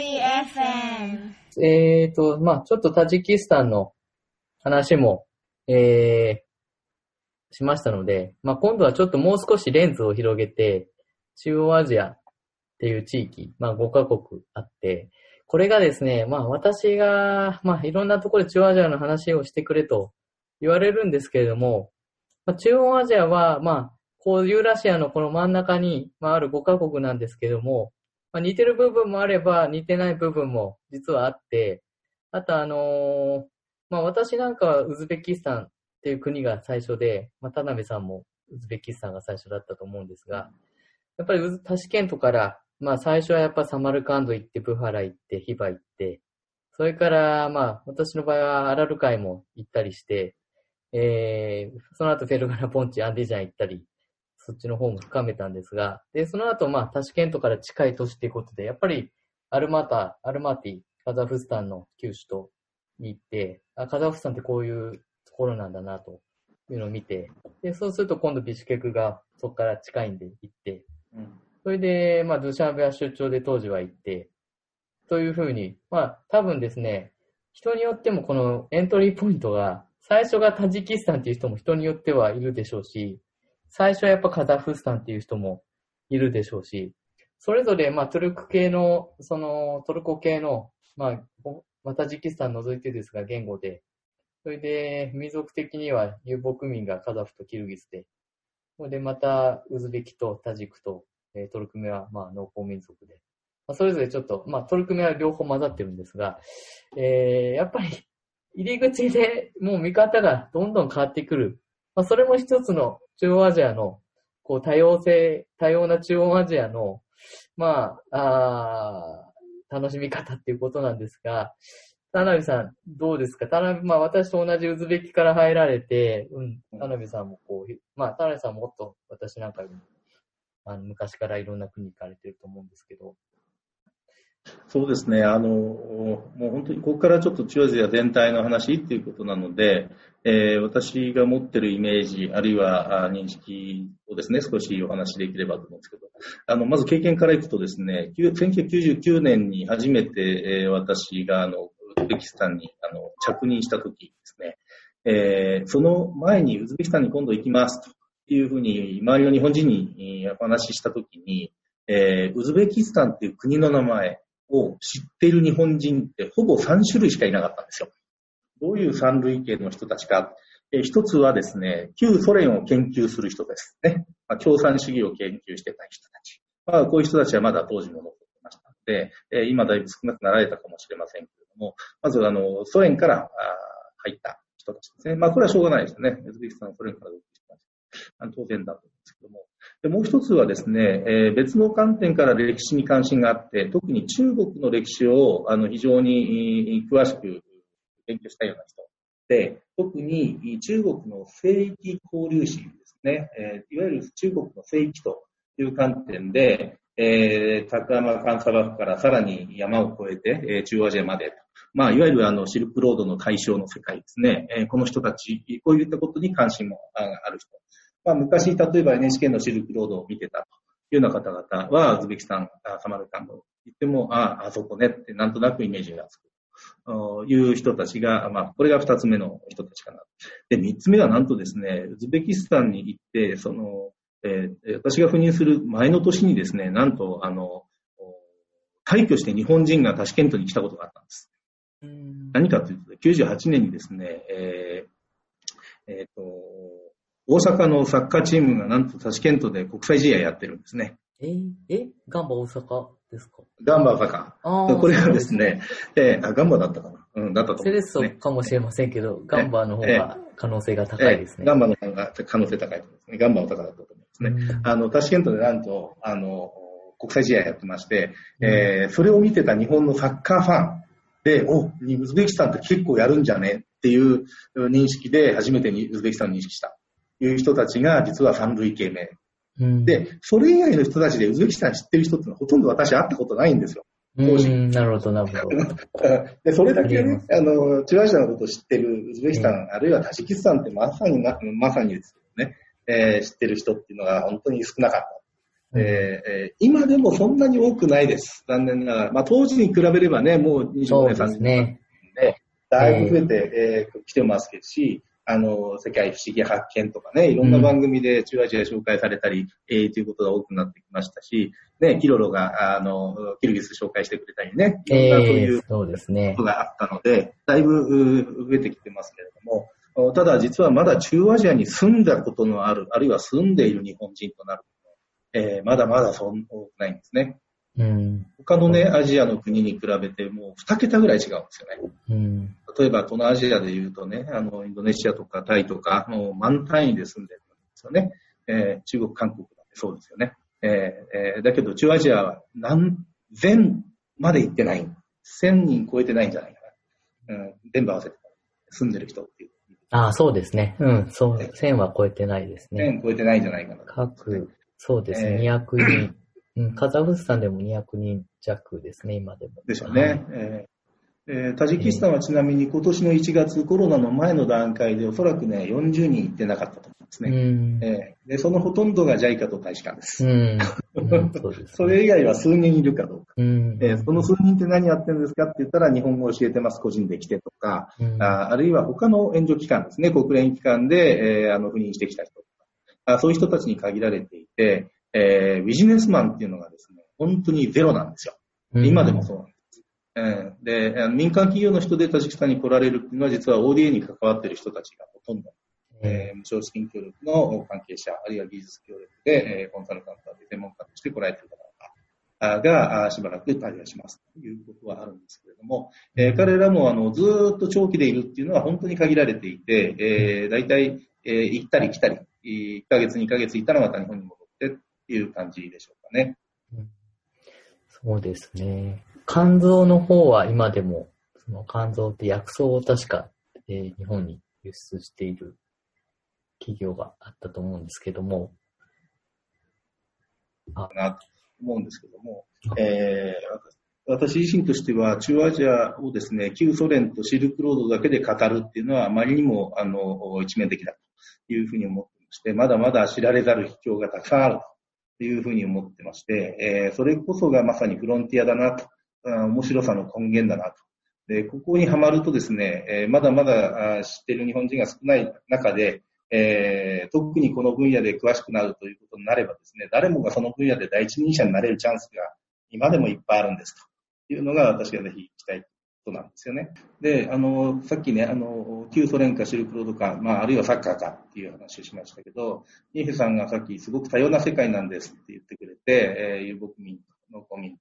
FM。ちょっとタジキスタンの話も、しましたので、今度はちょっともう少しレンズを広げて、中央アジアっていう地域、5カ国あって、これがですね、私が、いろんなところで中央アジアの話をしてくれと言われるんですけれども、中央アジアは、こうユーラシアのこの真ん中に、ある5カ国なんですけども、似てる部分もあれば似てない部分も実はあって、あと私なんかはウズベキスタンっていう国が最初で、田辺さんもウズベキスタンが最初だったと思うんですが、やっぱりタシケントから、最初はやっぱサマルカンド行って、ブハラ行って、ヒバ行って、それから、私の場合はアラル海も行ったりして、その後フェルガナポンチ、アンディジャン行ったり、そっちの方も深めたんですが、で、その後、タシケントから近い都市ということで、やっぱり、アルマティ、カザフスタンの旧首都に行って、カザフスタンってこういうところなんだな、というのを見て、で、そうすると今度ビシュケクがそこから近いんで行って、それで、ドゥシャンベは出張で当時は行って、というふうに、多分ですね、人によってもこのエントリーポイントが、最初がタジキスタンっていう人も人によってはいるでしょうし、最初はやっぱカザフスタンっていう人もいるでしょうし、それぞれ、トルコ系の、タジキスタン除いてですが、言語で、それで、民族的には遊牧民がカザフとキルギスで、それでまた、ウズベキとタジクと、トルクメは農耕民族で、それぞれちょっと、トルクメは両方混ざってるんですが、やっぱり入り口でもう見方がどんどん変わってくる、それも一つの中央アジアのこう多様な中央アジアの楽しみ方っていうことなんですが、田辺さんどうですか？私と同じウズベキから入られて、田辺さんもこう田辺さんもっと私なんかよりも昔からいろんな国に行かれてると思うんですけど。そうですね、もう本当にここからちょっと中央アジア全体の話っていうことなので、私が持ってるイメージあるいは認識をですね、少しお話しできればと思うんですけど、まず経験からいくとですね、1999年に初めて、私がウズベキスタンに着任した時ですね、その前にウズベキスタンに今度行きますというふうに周りの日本人にお話ししたときに、ウズベキスタンっていう国の名前を知っている日本人ってほぼ3種類しかいなかったんですよ。どういう三類型の人たちか、一つはですね、旧ソ連を研究する人ですね、共産主義を研究してた人たち、こういう人たちはまだ当時も残っていましたので、今だいぶ少なくなられたかもしれませんけれども、まずソ連から入った人たちですね。これはしょうがないですよね。ウズベキスタンはソ連から独立してました。当然だと思うんですけども。で、もう一つはですね、別の観点から歴史に関心があって、特に中国の歴史を非常に詳しく勉強したような人で、特に中国の西域交流史ですね、いわゆる中国の西域という観点で、高山間砂漠からさらに山を越えて、中央アジアまで、いわゆるシルクロードの解消の世界ですね、この人たち、こういったことに関心もある人。昔、例えば NHK のシルクロードを見てたというような方々は、ウズベキスタン、サマルカンドと言っても、あそこねってなんとなくイメージがつくという人たちが、これが2つ目の人たちかな。で、3つ目はなんとですね、ウズベキスタンに行って、私が赴任する前の年にですね、なんと、退去して日本人がタシケントに来たことがあったんです。何かというと、98年にですね、大阪のサッカーチームがなんとタシケントで国際試合やってるんですね。ガンバ大阪ですか？ガンバ大阪。これがですね、ガンバだったかな。だったと思うんですね。セレッソかもしれませんけど、ガンバの方が可能性が高いですね。ガンバの方が可能性高いですね。ガンバ大阪だったと思うんですね。タシケントでなんと、国際試合やってまして、それを見てた日本のサッカーファンで、ウズベキスタンって結構やるんじゃねっていう認識で初めてウズベキスタンを認識したという人たちが実は三類型名。で、それ以外の人たちでウズベキスタン知ってる人ってのはほとんど私会ったことないんですよ。なるほど、なるほど。で、それだけね、中央アジアのことを知ってるウズベキスタン、あるいはタジキスタンってまさにですね、知ってる人っていうのが本当に少なかった。今でもそんなに多くないです。残念ながら。まあ、当時に比べればね、もう25年、30年で、だいぶ増えてきてますし、世界不思議発見とかね、いろんな番組で中アジア紹介されたり、ということが多くなってきましたし、ね、キロロが、キルギス紹介してくれたりね、いろんなそういうことがあったので、だいぶ増えてきてますけれども、ただ実はまだ中アジアに住んだことのある、あるいは住んでいる日本人となると、まだまだそんな多くないんですね。うん、他のね、アジアの国に比べてもう2桁ぐらい違うんですよね。うん、例えば東南アジアでいうとね、インドネシアとかタイとか、もう満単位で住んでるんですよね。中国、韓国だってそうですよね。だけど中アジアは何千まで行ってない。1000人超えてないんじゃないかな。うん、全部合わせて住んでる人っていう。ああ、そうですね。うん、そう、1000は超えてないですね。1000超えてないんじゃないかな。各、そうですね、200人。カザフスタンでも200人弱ですね、今でも。でしょうね。はい、タジキスタンはちなみに今年の1月、コロナの前の段階でおそらくね、40人いってなかったと思うんですね。うんでそのほとんどが JICA と大使館です。そうですね、それ以外は数人いるかどうか。その数人って何やってるんですかって言ったら、日本語を教えてます、個人で来てとか、あるいは他の援助機関ですね、国連機関で、赴任してきた人とかそういう人たちに限られていて、ビジネスマンっていうのがですね、本当にゼロなんですよ。今でもそうなんです。で、民間企業の人でタジキスタンに来られるっていうのは、実は ODA に関わってる人たちがほとんど、無償資金協力の関係者、あるいは技術協力で、コンサルタントで専門家として来られてる方がしばらく滞在しますということはあるんですけれども、彼らもずーっと長期でいるっていうのは本当に限られていて、だいたい行ったり来たり、1ヶ月2ヶ月行ったらまた日本に戻って、いう感じでしょうかね。そうですね。肝臓の方は今でも、その肝臓って薬草を確か、日本に輸出している企業があったと思うんですけども、なと思うんですけども、私自身としては中アジアをですね、旧ソ連とシルクロードだけで語るっていうのはあまりにも一面的だというふうに思ってまして、まだまだ知られざる秘境がたくさんある。というふうに思ってまして、それこそがまさにフロンティアだなと、面白さの根源だなと。で、ここにはまるとですね、まだまだ知っている日本人が少ない中で、特にこの分野で詳しくなるということになればですね、誰もがその分野で第一人者になれるチャンスが今でもいっぱいあるんですというのが私がぜひ期待。なんですよね。で、さっきね、旧ソ連かシルクロードか、まあ、あるいはサッカーかっていう話をしましたけど、ニーフェさんがさっきすごく多様な世界なんですって言ってくれて、遊牧民、農耕民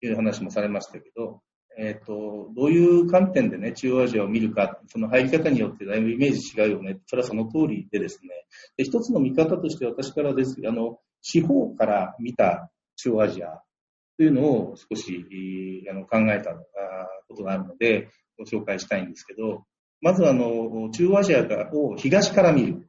という話もされましたけど、どういう観点でね、中央アジアを見るか、その入り方によってだいぶイメージ違うよね。それはその通りでですね、で一つの見方として私からです、四方から見た中央アジア、というのを少し考えたことがあるのでご紹介したいんですけど、まず中央アジアを東から見る。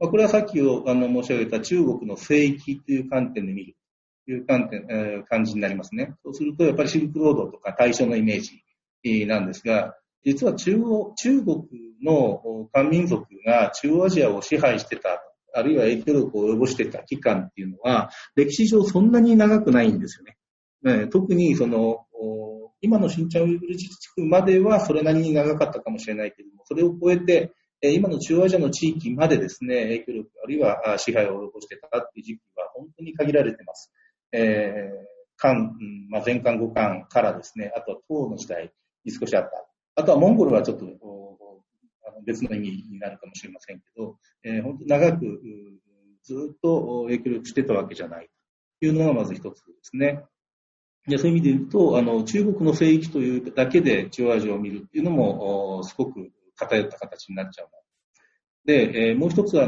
これはさっき申し上げた中国の聖域という観点で見るという感じになりますね。そうするとやっぱりシルクロードとか大正のイメージなんですが、実は中国の漢民族が中央アジアを支配してた、あるいは影響力を及ぼしてた期間っていうのは歴史上そんなに長くないんですよね。特に今の新疆ウイグル自治区まではそれなりに長かったかもしれないけれども、それを超えて、今の中央アジアの地域までですね、影響力あるいは支配を及ぼしてたっていう時期は本当に限られてます。前漢後漢からですね、あとは唐の時代に少しあった。あとはモンゴルはちょっと別の意味になるかもしれませんけど、本当に長くずっと影響力してたわけじゃないというのがまず一つですね。そういう意味で言うと、中国の聖域というだけで中央アジアを見るっていうのも、すごく偏った形になっちゃう。で、もう一つは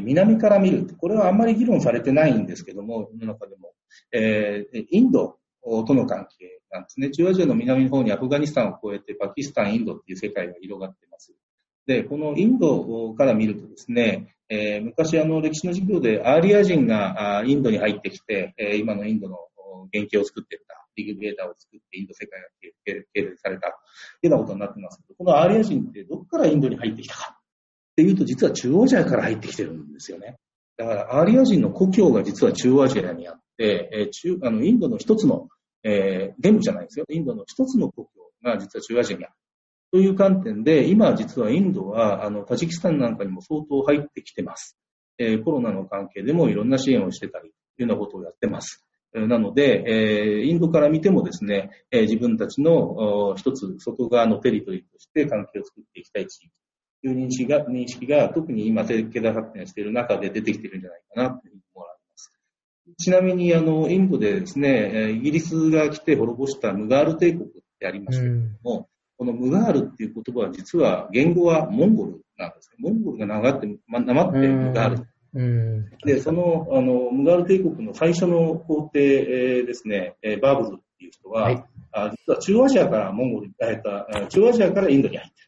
南から見る。これはあんまり議論されてないんですけども、世の中でも。インドとの関係なんですね。中央アジアの南の方にアフガニスタンを越えて、パキスタン、インドっていう世界が広がってます。で、このインドから見るとですね、昔歴史の授業でアーリア人がインドに入ってきて、今のインドの原型を作っていた、ディグベーターを作ってインド世界が経済されたというようなことになってますけど、このアーリア人ってどこからインドに入ってきたかっていうと、実は中央アジアから入ってきてるんですよね。だからアーリア人の故郷が実は中央アジアにあって、インドの一つの、言語じゃないですよ。インドの一つの故郷が実は中央アジアにある。という観点で、今実はインドはタジキスタンなんかにも相当入ってきてます。コロナの関係でもいろんな支援をしてたりというようなことをやってます。なので、インドから見てもですね、自分たちの一つ外側のテリトリーとして関係を作っていきたい地域という認識が特に今経済発展している中で出てきているんじゃないかなというふうに思われます。ちなみにインドでですね、イギリスが来て滅ぼしたムガール帝国ってありましたけれども、このムガールっていう言葉は実は言語はモンゴルなんですね。モンゴルがなまってムガール。で、ムガール帝国の最初の皇帝ですね、バーブズっていう人は、はい、実は中央アジアからインドに入ってる。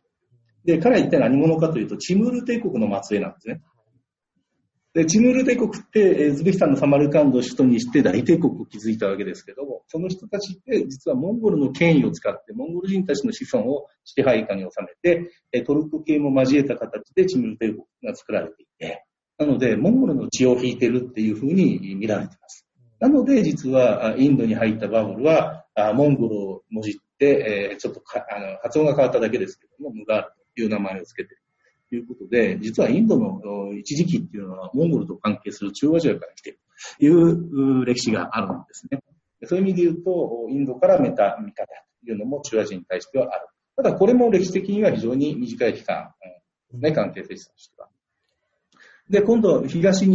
で、彼は一体何者かというと、チムール帝国の末裔なんですね。で、チムール帝国って、ウズベキスタンのサマルカンドを首都にして大帝国を築いたわけですけども、その人たちって実はモンゴルの権威を使って、モンゴル人たちの子孫を支配下に収めて、トルコ系も交えた形でチムール帝国が作られていて、なので、モンゴルの血を引いてるっていうふうに見られています。なので、実はインドに入ったバブルは、モンゴルをもじって、ちょっと発音が変わっただけですけども、ムガールという名前をつけているということで、実はインドの一時期っていうのは、モンゴルと関係する中央アジアから来ているという歴史があるんですね。そういう意味で言うと、インドから見た見方というのも中央アジアに対してはある。ただ、これも歴史的には非常に短い期間ですね、関係性としては。で、今度、東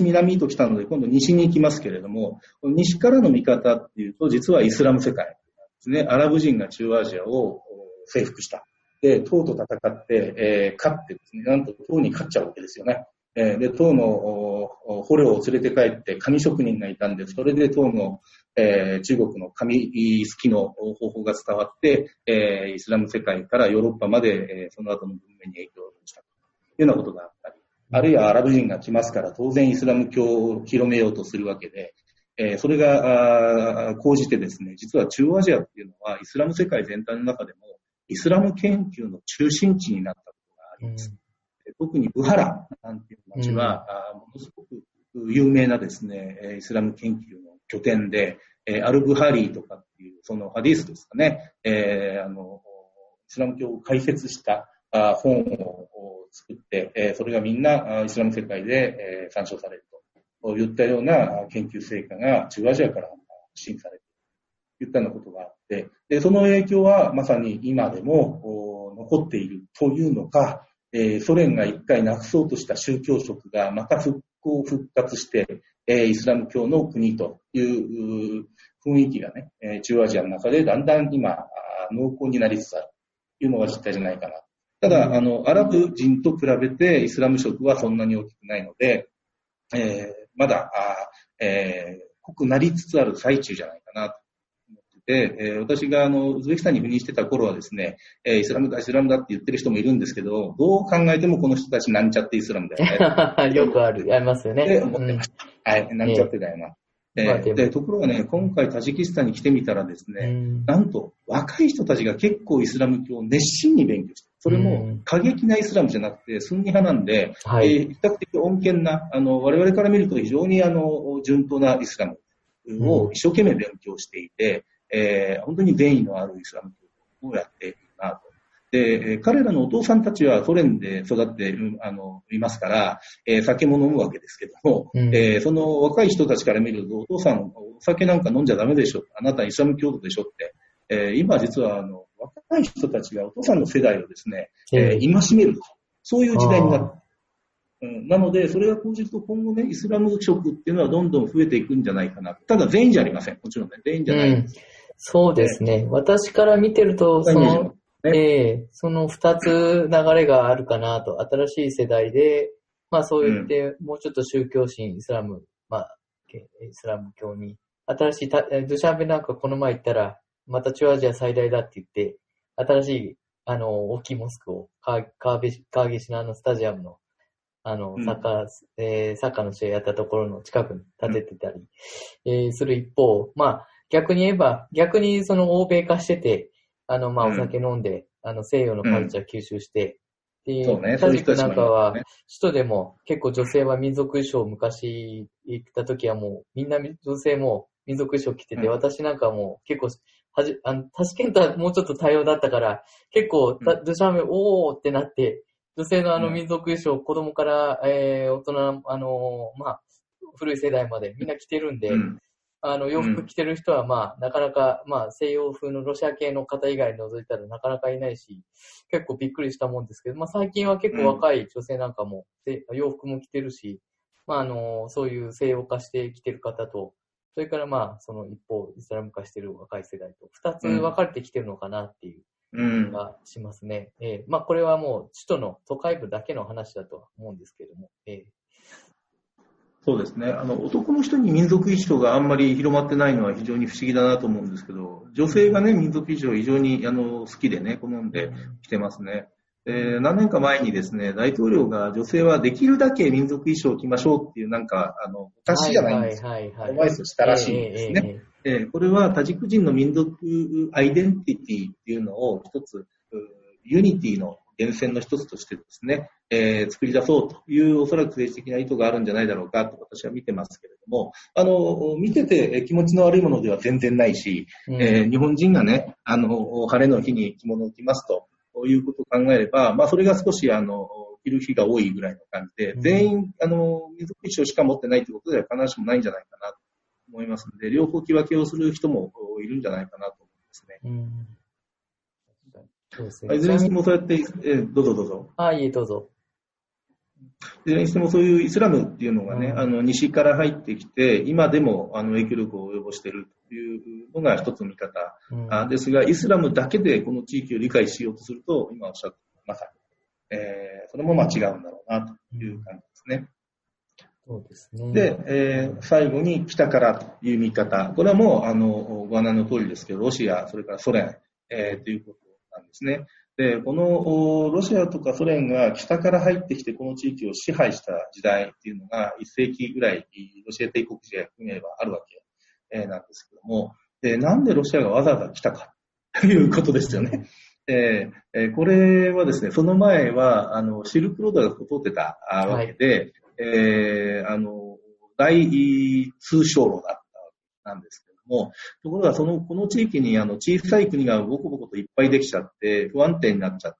南と来たので、今度西に行きますけれども、西からの見方っていうと、実はイスラム世界ですね。アラブ人が中央アジアを征服した。で、唐と戦って、勝ってですね、なんと唐に勝っちゃうわけですよね。で、唐の捕虜を連れて帰って、紙職人がいたんで、それで唐の、中国の紙すきの方法が伝わって、イスラム世界からヨーロッパまで、その後の文明に影響したというようなことがあったり、あるいはアラブ人が来ますから当然イスラム教を広めようとするわけで、それが講じてですね、実は中央アジアっていうのはイスラム世界全体の中でもイスラム研究の中心地になったことがあります。特にブハラなんていう街は、ものすごく有名なですね、イスラム研究の拠点で、アルブハリーとかっていうそのハディースですかね、イスラム教を解説した本を作って、それがみんなイスラム世界で参照されるといったような研究成果が中央アジアから発信されるといったようなことがあって、で、その影響はまさに今でも残っているというのか、ソ連が一回なくそうとした宗教色がまた復活して、イスラム教の国という雰囲気がね、中央アジアの中でだんだん今濃厚になりつつあるというのが実態じゃないかな。ただ、アラブ人と比べてイスラム色はそんなに大きくないので、まだ、濃くなりつつある最中じゃないかなと思ってて、私がウズベキスタンに赴任してた頃はですね、イスラムだって言ってる人もいるんですけど、どう考えてもこの人たちなんちゃってイスラムだよね。よくありますよね。って思ってました。はい、なんちゃってだよな。でところがね、今回タジキスタンに来てみたらですね、なんと若い人たちが結構イスラム教を熱心に勉強して、それも過激なイスラムじゃなくてスンニ派なんで、比較的穏健な我々から見ると非常に順当なイスラムを一生懸命勉強していて、本当に善意のあるイスラム教をやっているなと。で、彼らのお父さんたちはソ連で育っていますから、酒も飲むわけですけども、その若い人たちから見ると、お父さん、お酒なんか飲んじゃダメでしょ、あなたイスラム教徒でしょって、今実は若い人たちがお父さんの世代をですね、戒めると、そういう時代になる。なので、それが講じると今後ね、イスラム色っていうのはどんどん増えていくんじゃないかな。ただ全員じゃありません。もちろんね、全員じゃないんです、そうですね。私から見てると、その二つ流れがあるかなと。新しい世代で、まあそう言って、もうちょっと宗教心、イスラム教に。新しい、ドゥシャンベなんかこの前行ったら、また中央アジア最大だって言って、新しい、大きいモスクを、川岸のスタジアムの、サッカーの試合やったところの近くに建ててたり、する一方、まあ逆にその欧米化してて、お酒飲んで、西洋のカルチャー吸収して、で、そういう人なんかは、ね、首都でも結構女性は民族衣装を昔行った時はもうみんな女性も民族衣装着てて、うん、私なんかもう結構タシケントはもうちょっと多様だったから結構女子はめおーってなって女性の民族衣装、うん、子供から、大人古い世代までみんな着てるんで、うん、洋服着てる人はなかなか西洋風のロシア系の方以外除いたらなかなかいないし結構びっくりしたもんですけど、最近は結構若い女性なんかも、うん、洋服も着てるし、そういう西洋化してきてる方とそれからその一方イスラム化してる若い世代と二つ分かれてきてるのかなっていう気がしますね。うん、これはもう首都の都会部だけの話だとは思うんですけれども、そうですね。男の人に民族衣装があんまり広まってないのは非常に不思議だなと思うんですけど、女性がね、民族衣装を非常に好きでね、好んで着てますね。何年か前にですね、大統領が女性はできるだけ民族衣装を着ましょうっていう私じゃないんですけど、アドバイスしたらしいんですね。これはタジク人の民族アイデンティティっていうのを一つ、ユニティの源泉の一つとしてですね、作り出そうというおそらく政治的な意図があるんじゃないだろうかと私は見てますけれども、見てて気持ちの悪いものでは全然ないし、日本人がね、晴れの日に着物を着ますと、ということを考えれば、それが少し着る日が多いぐらいの感じで、全員民族衣装しか持ってないということでは必ずしもないんじゃないかなと思いますので、両方着分けをする人もいるんじゃないかなと思いますね。そうですね。いずれにしてもそうやって、どうぞ。どうぞ。いずれにしてもそういうイスラムっていうのがね、西から入ってきて、今でも影響力を及ぼしているというのが一つの見方、ですが、イスラムだけでこの地域を理解しようとすると、今おっしゃったまさに、それも違うんだろうなという感じですね。そうですね。で、最後に北からという見方、これはもうご案内の通りですけど、ロシア、それからソ連、ということなんですね。でこのロシアとかソ連が北から入ってきてこの地域を支配した時代っていうのが1世紀ぐらいロシア帝国時代を含めればあるわけなんですけども、でなんでロシアがわざわざ来たかということですよね。これはですね、その前はシルクロードが通ってたわけで、大通商路だったんですけども、ところがこの地域に小さい国がボコボコといっぱいできちゃって不安定になっちゃっ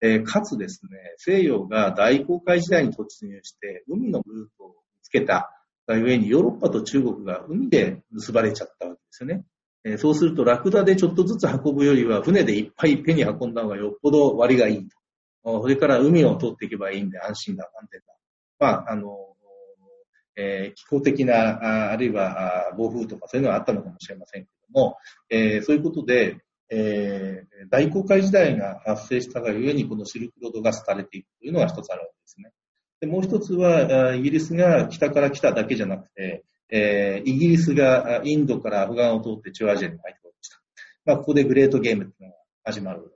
て、かつですね、西洋が大航海時代に突入して海のルートをつけたがゆえにヨーロッパと中国が海で結ばれちゃったわけですよね。そうするとラクダでちょっとずつ運ぶよりは船でいっぱいいっぺんに運んだ方がよっぽど割がいいと。それから海を通っていけばいいんで安心だ、安定だ。気候的な、あるいは暴風とかそういうのはあったのかもしれませんけども、そういうことで、大航海時代が発生したがゆえにこのシルクロードが廃れていくというのが一つあるわけですね。でもう一つはイギリスが北から来ただけじゃなくて、イギリスがインドからアフガンを通って中アジアに入ってこました。ここでグレートゲームというのが始まるわ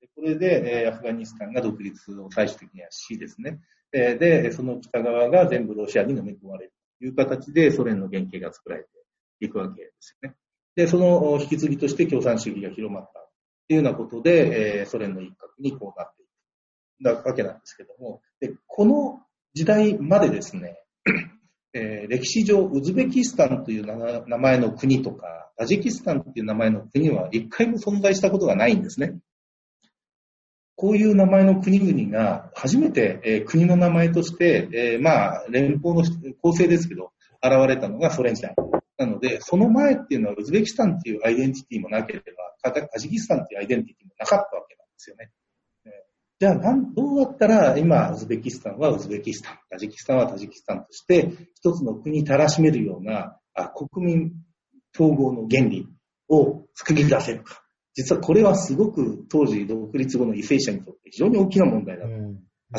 けですね。でこれで、アフガニスタンが独立を最終的にはしですね。で、その北側が全部ロシアに飲み込まれるという形でソ連の原型が作られていくわけですよね。で、その引き継ぎとして共産主義が広まったというようなことで、ソ連の一角にこうなっていくわけなんですけども、でこの時代までですね、歴史上ウズベキスタンという名前の国とかタジキスタンという名前の国は一回も存在したことがないんですね。こういう名前の国々が初めて、国の名前として、連邦の構成ですけど現れたのがソ連時代なので、その前っていうのはウズベキスタンっていうアイデンティティもなければタジキスタンっていうアイデンティティもなかったわけなんですよね。じゃあどうやったら今ウズベキスタンはウズベキスタン、タジキスタンはタジキスタンとして一つの国たらしめるような国民統合の原理を作り出せるか。実はこれはすごく当時独立後の為政者にとって非常に大きな問題だった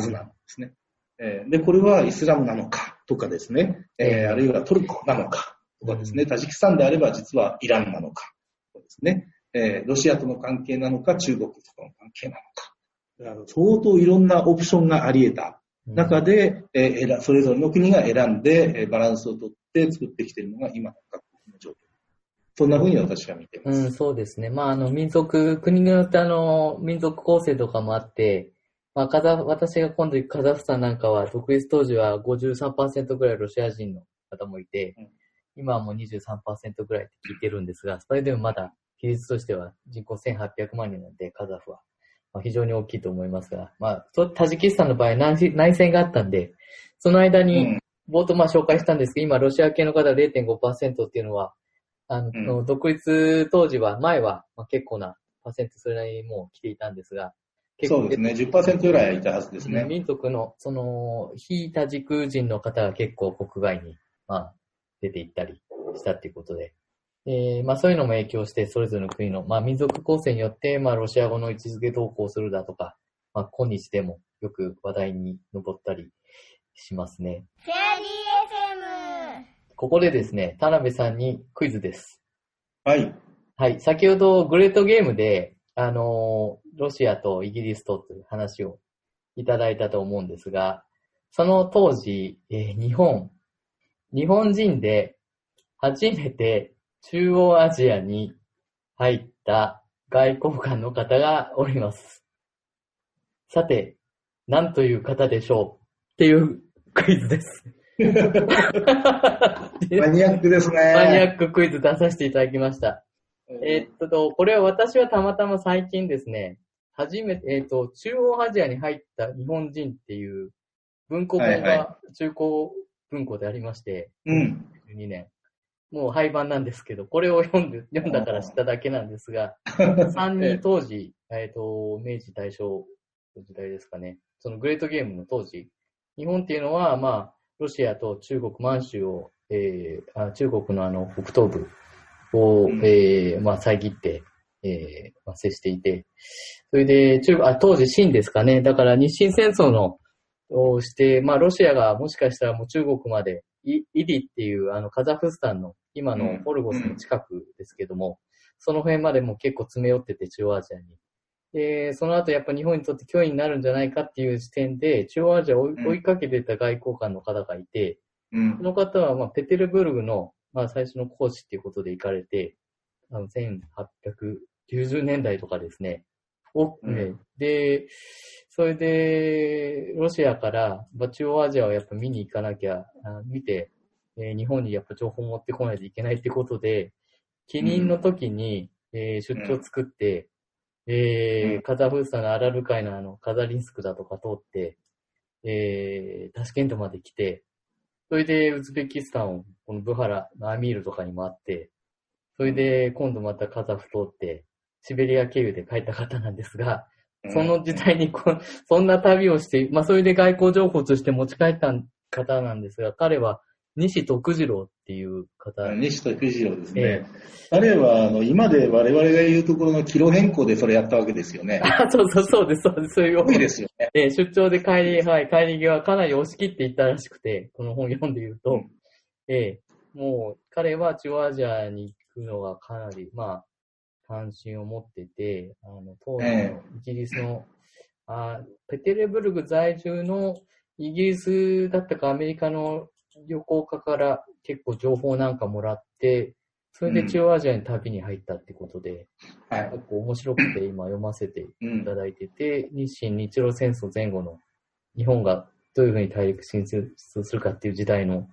はずなんですね。で、これはイスラムなのかとかですね、あるいはトルコなのかとかですね、タジキスタンであれば実はイランなのかとかですね、ロシアとの関係なのか中国との関係なのか、相当いろんなオプションがあり得た中で、それぞれの国が選んでバランスをとって作ってきているのが今の各国の状況。そんな風に私は見てます。そうですね。民族、国によって民族構成とかもあって、まあ、私が今度行くカザフスタンなんかは、独立当時は 53% ぐらいロシア人の方もいて、今はもう 23% ぐらいって聞いてるんですが、それでもまだ比率としては人口1800万人なんで、カザフは。まあ、非常に大きいと思いますが、まあ、タジキスタンの場合内戦があったんで、その間に、冒頭まあ紹介したんですけど、今ロシア系の方 0.5% っていうのは、独立当時は、前は結構なパーセントそれなりにもう来ていたんですが、そうですね、10% ぐらいいたはずですね。民族の、その、非タジク人の方が結構国外に、まあ、出て行ったりしたっていうことで、まあそういうのも影響して、それぞれの国の、まあ民族構成によって、まあロシア語の位置づけ投稿するだとか、まあ今日でもよく話題に上ったりしますね。フェアリー FM。ここでですね、田辺さんにクイズです。はい。はい、先ほどグレートゲームで、ロシアとイギリスとという話をいただいたと思うんですが、その当時、日本人で初めて中央アジアに入った外交官の方がおります。さて、何という方でしょうっていうクイズです。マニアックですね。マニアッククイズ出させていただきました。これは私はたまたま最近ですね、初めて、中央アジアに入った日本人っていう文庫本が中高文庫でありまして、12年。もう廃盤なんですけど、これを読んだから知っただけなんですが、3人当時、明治大正の時代ですかね、そのグレートゲームの当時、日本っていうのは、まあ、ロシアと中国満州を、中国の北東部、を、まあ、遮って、まあ、接していて。それで、当時、清ですかね。だから、日清戦争をして、まあ、ロシアがもしかしたらもう中国まで、イディっていう、カザフスタンの、今のオルゴスの近くですけども、その辺までも結構詰め寄ってて、中央アジアに。で、その後、やっぱ日本にとって脅威になるんじゃないかっていう視点で、中央アジアを追いかけてた外交官の方がいて、その方は、まあ、ペテルブルグの、まあ最初の講師っていうことで行かれて、1890年代とかですね。で、それで、ロシアから、中央アジアをやっぱ見に行かなきゃ、見て、日本にやっぱ情報を持ってこないといけないってことで、帰任の時に、出張作って、カザフスタンのアラル海のカザリンスクだとか通って、タシケントまで来て、それで、ウズベキスタンを、このブハラ、アミールとかに回って、それで、今度またカザフ通って、シベリア経由で帰った方なんですが、その時代にそんな旅をして、まあ、それで外交情報として持ち帰った方なんですが、彼は、西徳次郎っていう方。西徳次郎ですね。彼は、今で我々が言うところのキロ変更でそれやったわけですよね。そうです。そういう。多いですよね。出張で帰り際かなり押し切っていったらしくて、この本読んで言うと、もう彼は中央アジアに行くのがかなり、まあ、関心を持ってて、当時のイギリスの、ペテルブルク在住のイギリスだったかアメリカの旅行家から結構情報なんかもらって、それで中央アジアに旅に入ったってことで、結構面白くて今読ませていただいてて、日清日露戦争前後の日本がどういうふうに大陸進出するかっていう時代の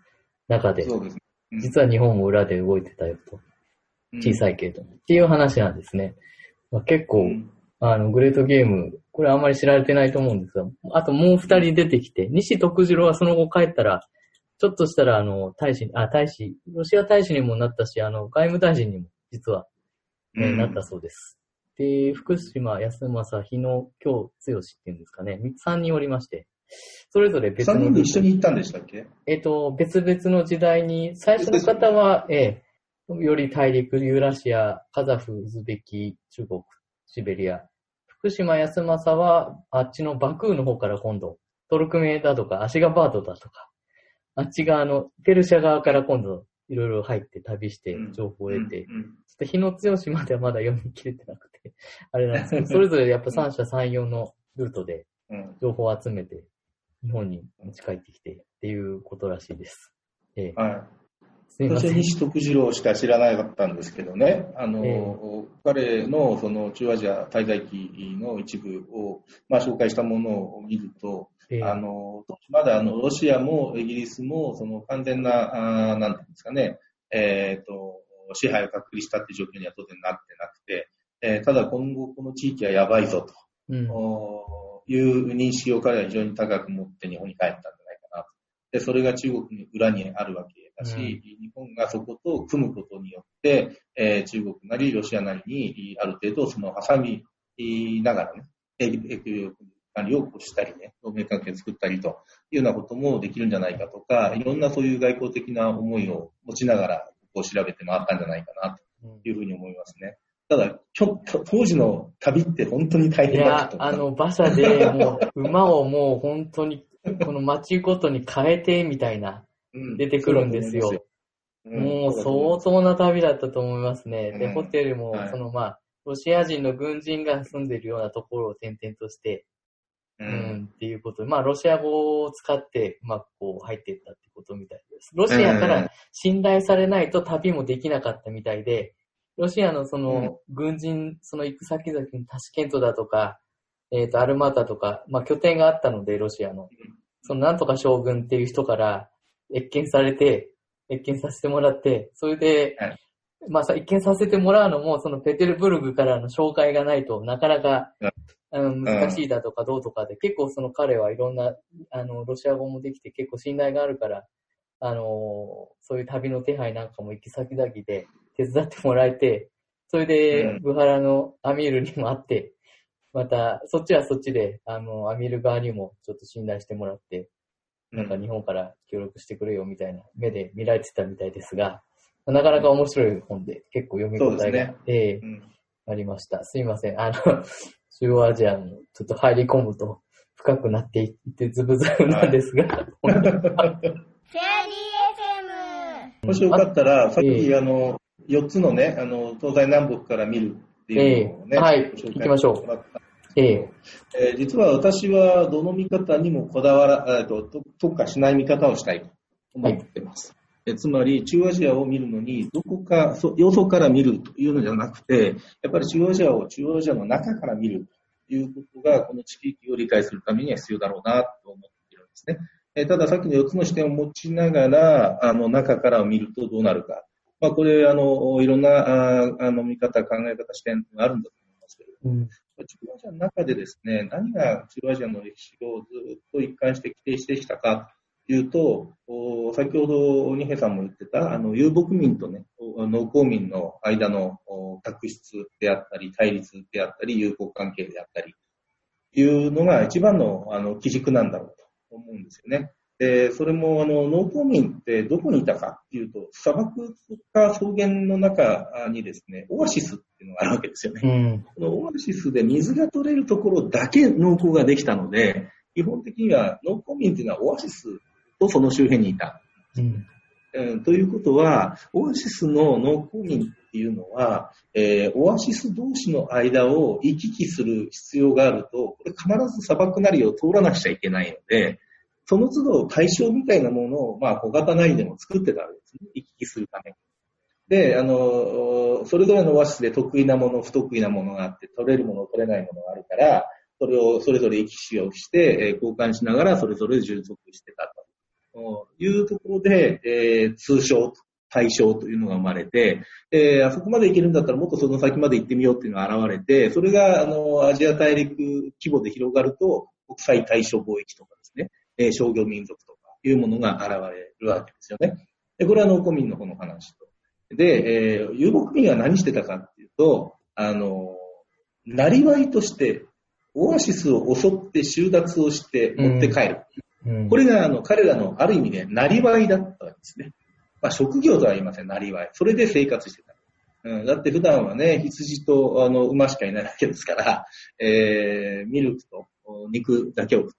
中で、そうですね、実は日本も裏で動いてたよと、小さいけれども、っていう話なんですね。まあ、結構、グレートゲーム、これあんまり知られてないと思うんですが、あともう二人出てきて、西徳次郎はその後帰ったら、ちょっとしたら、ロシア大使にもなったし、外務大臣にも、実は、なったそうです。で、福島、安政、日野、京、強っていうんですかね。3人おりまして。それぞれ別の。3人で一緒に行ったんでしたっけ？別々の時代に、最初の方は、より大陸、ユーラシア、カザフ、ウズベキ、中国、シベリア。福島、安政は、あっちのバクーの方から今度、トルクメだとか、アシガバードだとか、あっち側の、ペルシャ側から今度、いろいろ入って、旅して、情報を得て、ちょっと日の強しまではまだ読み切れてなくて、あれなんですけど、それぞれやっぱ三者三様のルートで、情報を集めて、日本に持ち帰ってきて、っていうことらしいです。私は西徳次郎しか知らなかったんですけどね、彼のその中央アジア滞在記の一部を、まあ、紹介したものを見ると、まだロシアもイギリスもその完全ななんていうんですかね、支配を確立したっていう状況には当然なってなくて、ただ今後この地域はやばいぞと、いう認識を彼は非常に高く持って日本に帰ったんじゃないかなと。で、それが中国の裏にあるわけだし、日本がそこと組むことによって、中国なりロシアなりにある程度その挟みながらね、管理をしたりね、同盟関係を作ったりというようなこともできるんじゃないかとか、いろんなそういう外交的な思いを持ちながら、ここを調べて回ったんじゃないかなというふうに思いますね。ただちょっと当時の旅って本当に大変だった。いや、馬車でもう馬をもう本当にこの町ごとに変えてみたいな出てくるんですよ。もう相当な旅だったと思いますね。で、ホテルもそのまあロシア人の軍人が住んでいるようなところを転々として、っていうことで、まあロシア語を使ってまあこう入っていったってことみたいです。ロシアから信頼されないと旅もできなかったみたいで。ロシアのその軍人、その行く先々にタシケントだとか、アルマータとか、まあ拠点があったので、ロシアの。そのなんとか将軍っていう人から、越見させてもらって、それで、まあさ、越見させてもらうのも、そのペテルブルグからの紹介がないとなかなか、難しいだとかどうとかで、結構その彼はいろんな、ロシア語もできて結構信頼があるから、そういう旅の手配なんかも行き先々で手伝ってもらえて、それでブハラのアミールにも会って、またそっちはそっちでアミール側にもちょっと信頼してもらって、なんか日本から協力してくれよみたいな目で見られてたみたいですが、なかなか面白い本で結構読み応えがありました。すいません、中央アジアにちょっと入り込むと深くなっていってズブズブなんですが。もしよかったら、さっき4つのね、東西南北から見るっていうのをね、紹介してもらったんですけど、実は私はどの見方にもこだわら、特化しない見方をしたいと思ってます。つまり、中央アジアを見るのに、どこか、よそから見るというのじゃなくて、やっぱり中央アジアを中央アジアの中から見るということが、この地域を理解するためには必要だろうなと思っているんですね。たださっきの4つの視点を持ちながら中から見るとどうなるか、まあ、これいろんな見方考え方視点があるんだと思いますけれども、中央アジアの中でですね、何が中央アジアの歴史をずっと一貫して規定してきたかというと、先ほど二平さんも言ってた遊牧民と、ね、農耕民の間の確執であったり対立であったり友好関係であったりというのが一番の基軸なんだろうと思うんですよね。で、それも農耕民ってどこにいたかっていうと、砂漠か草原の中にですね、オアシスっていうのがあるわけですよね。このオアシスで水が取れるところだけ農耕ができたので、基本的には農耕民っていうのはオアシスとその周辺にいた。ということは、オアシスの農耕民っていうのは、オアシス同士の間を行き来する必要があると、これ必ず砂漠なりを通らなくちゃいけないので、その都度対象みたいなものを、まあ、小型なりでも作ってたわけですね。行き来するために。で、それぞれのオアシスで得意なもの、不得意なものがあって、取れるもの、取れないものがあるから、それをそれぞれ行き来をして、交換しながらそれぞれ充足してたと。いうところで、通称、対称というのが生まれて、あそこまで行けるんだったらもっとその先まで行ってみようっていうのが現れて、それがアジア大陸規模で広がると、国際対称貿易とかですね、商業民族とかいうものが現れるわけですよね。で、これは農耕民の方の話と。で、遊牧民は何してたかっていうと、なりわいとして、オアシスを襲って収奪をして持って帰る。これが彼らのある意味で、なりわいだったわけですね。まあ、職業とは言いません、なりわい。それで生活してた。だって普段はね、羊と馬しかいないわけですから、ミルクと肉だけを食って。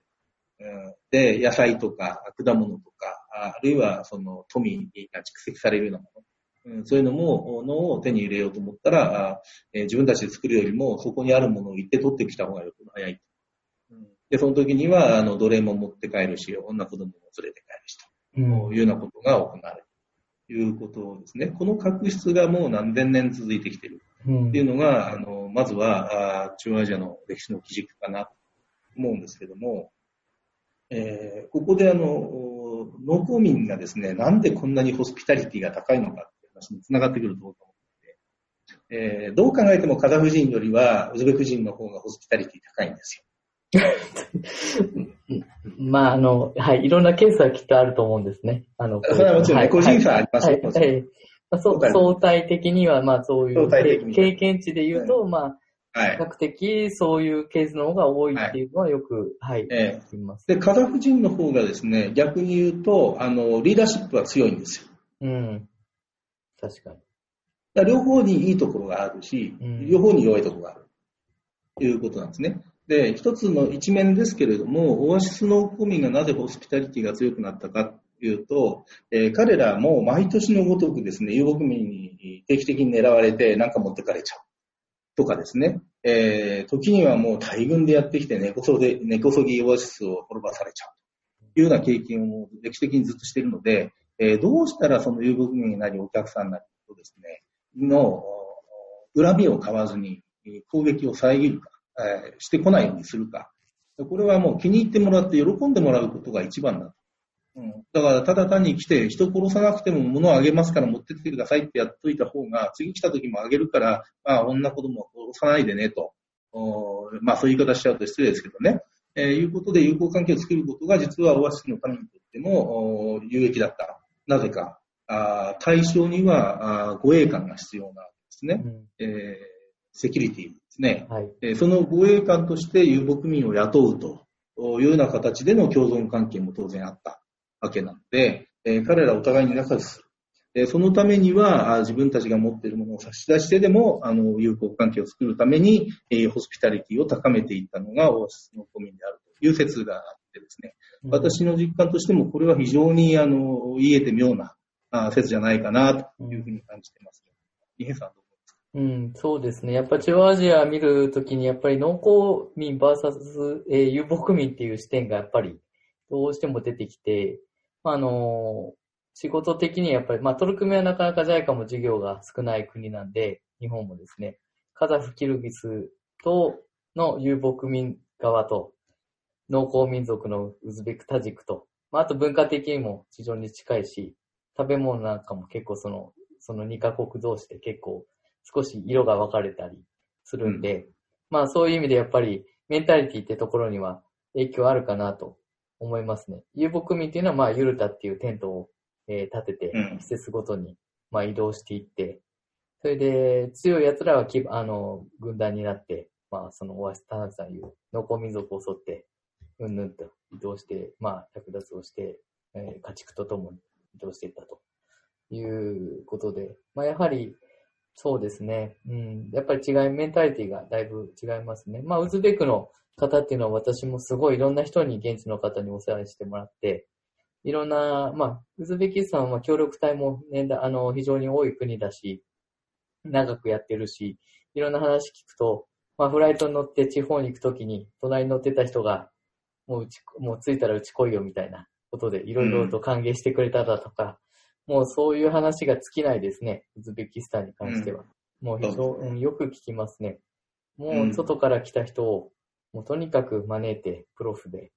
で、野菜とか果物とか、あるいはその富が蓄積されるようなもの、そういうのを手に入れようと思ったら、自分たちで作るよりもそこにあるものを行って取ってきた方がよく早い。で、その時には奴隷も持って帰るし、女子供も連れて帰るしというようなことが行われる。いうことですね。この確執がもう何千年続いてきているっていうのが、まずは中央アジアの歴史の基軸かなと思うんですけども、ここで農耕民がですね、なんでこんなにホスピタリティが高いのかっていう話につながってくると思うので、どう考えてもカザフ人よりはウズベク人の方がホスピタリティ高いんですよ。まあはい、いろんなケースはきっとあると思うんですね。それはもちろん、個人差ありますよ、相対的には、まあ、そういう経験値で言うと、はい、まあ、はい、比較的そういうケースの方が多いっていうのはよく、はい、聞きます。で、カザフ人の方がですね、逆に言うと、リーダーシップは強いんですよ。うん。確かに。だから両方にいいところがあるし、うん、両方に弱いところがあるということなんですね。で、一つの一面ですけれども、オアシス農耕民がなぜホスピタリティが強くなったかというと、彼らも毎年のごとくですね、遊牧民に定期的に狙われて何か持ってかれちゃう。とかですね、時にはもう大群でやってきて根こそぎオアシスを滅ばされちゃうというような経験を歴史的にずっとしているので、どうしたらその遊牧民なりお客さんなりとですね、の恨みを買わずに攻撃を遮るか、してこないようにするか、これはもう気に入ってもらって喜んでもらうことが一番だと。だからただ単に来て人殺さなくても物をあげますから持ってってくださいってやっといた方が次来た時もあげるから、まあ、女子供は殺さないでねと、まあ、そういう言い方しちゃうと失礼ですけどね、いうことで友好関係を作ることが実はオアシスの民にとっても有益だった。なぜか対象には護衛官が必要なんですね、セキュリティですね、はい、その護衛官として遊牧民を雇うというような形での共存関係も当然あったわけなので、彼らお互いに仲良くする、そのためには自分たちが持っているものを差し出してでも友好関係を作るために、ホスピタリティを高めていったのがオアシスのコミュニティであるという説があってですね、私の実感としてもこれは非常に言えて妙な説じゃないかなというふうに感じています、ね。イヘさんどうですか？そうですね。やっぱり中央アジアを見るときにやっぱり農耕民 VS 遊牧民っていう視点がやっぱりどうしても出てきて、仕事的にやっぱり、まあ、トルクメンはなかなか JICA も事業が少ない国なんで、日本もですね、カザフ、キルギスとの遊牧民側と、農耕民族のウズベク、タジクと、まあ、あと文化的にも非常に近いし、食べ物なんかも結構その2カ国同士で結構少し色が分かれたりするんで、まあそういう意味でやっぱりメンタリティってところには影響あるかなと。思いますね。遊牧民っていうのは、まあ、ユルタっていうテントを、建てて、施設ごとに、まあ、移動していって、それで、強い奴らは、軍団になって、まあ、その、オアシス、田中さんいう、農耕民族を襲って、うんぬんと移動して、まあ、略奪をして、家畜と共に移動していったということで、まあ、やはり、そうですね。やっぱりメンタリティがだいぶ違いますね。まあ、ウズベクの方っていうのは私もすごいいろんな人に、現地の方にお世話してもらって、いろんな、まあ、ウズベキスタンは協力隊も非常に多い国だし、長くやってるし、いろんな話聞くと、まあ、フライトに乗って地方に行くときに、隣に乗ってた人が、もう着いたらうち来いよみたいなことで、いろいろと歓迎してくれただとか、もうそういう話が尽きないですね。ウズベキスタンに関しては。もう非常によく聞きますね。もう外から来た人を、もうとにかく招いて、プロフで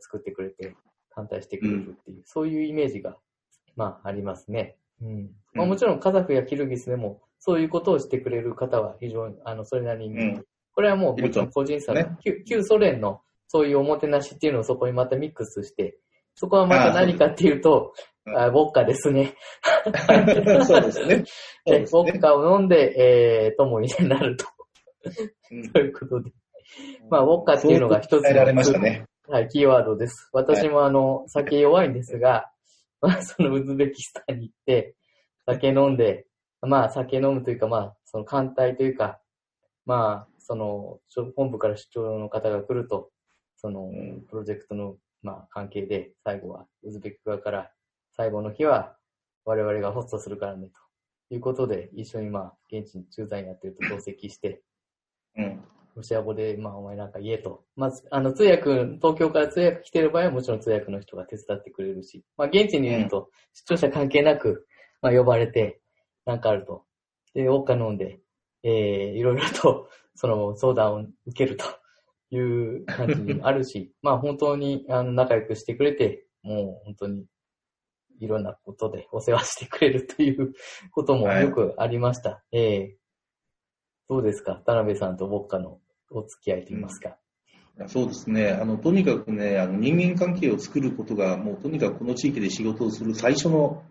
作ってくれて、反対してくれるっていう、そういうイメージが、まあありますね。まあもちろんカザフやキルギスでも、そういうことをしてくれる方は非常に、それなりに、これはもうもちろん個人差ね。旧ソ連のそういうおもてなしっていうのをそこにまたミックスして、そこはまた何かっていうと、ボッカですね。そうですね。ボッカを飲んで、友になると。ということで。まあ、ボッカっていうのが一つの、はい、キーワードです。私も酒弱いんですが、まあ、そのウズベキスタンに行って、酒飲んで、まあ、酒飲むというか、まあ、その艦隊というか、まあ、その、本部から首長の方が来ると、その、プロジェクトの、まあ、関係で、最後は、ウズベキ側から、最後の日は我々がホストするからねということで一緒にまあ現地に駐在やってると同席して、ロシア語でまあお前なんか言えと、まず東京から通訳来てる場合はもちろん通訳の人が手伝ってくれるし、まあ現地にいると視聴者関係なくまあ、呼ばれて、なんかあると。で、おっか飲んで、いろいろと、その、相談を受けるという感じにあるし、まあ、本当に、仲良くしてくれて、もう、本当に、いろんなことでお世話してくれるということもよくありました。はい、どうですか、田辺さんと僕かのお付き合いといいますか。そうですね。とにかくね、人間関係を作ることが、もうとにかくこの地域で仕事をする最初の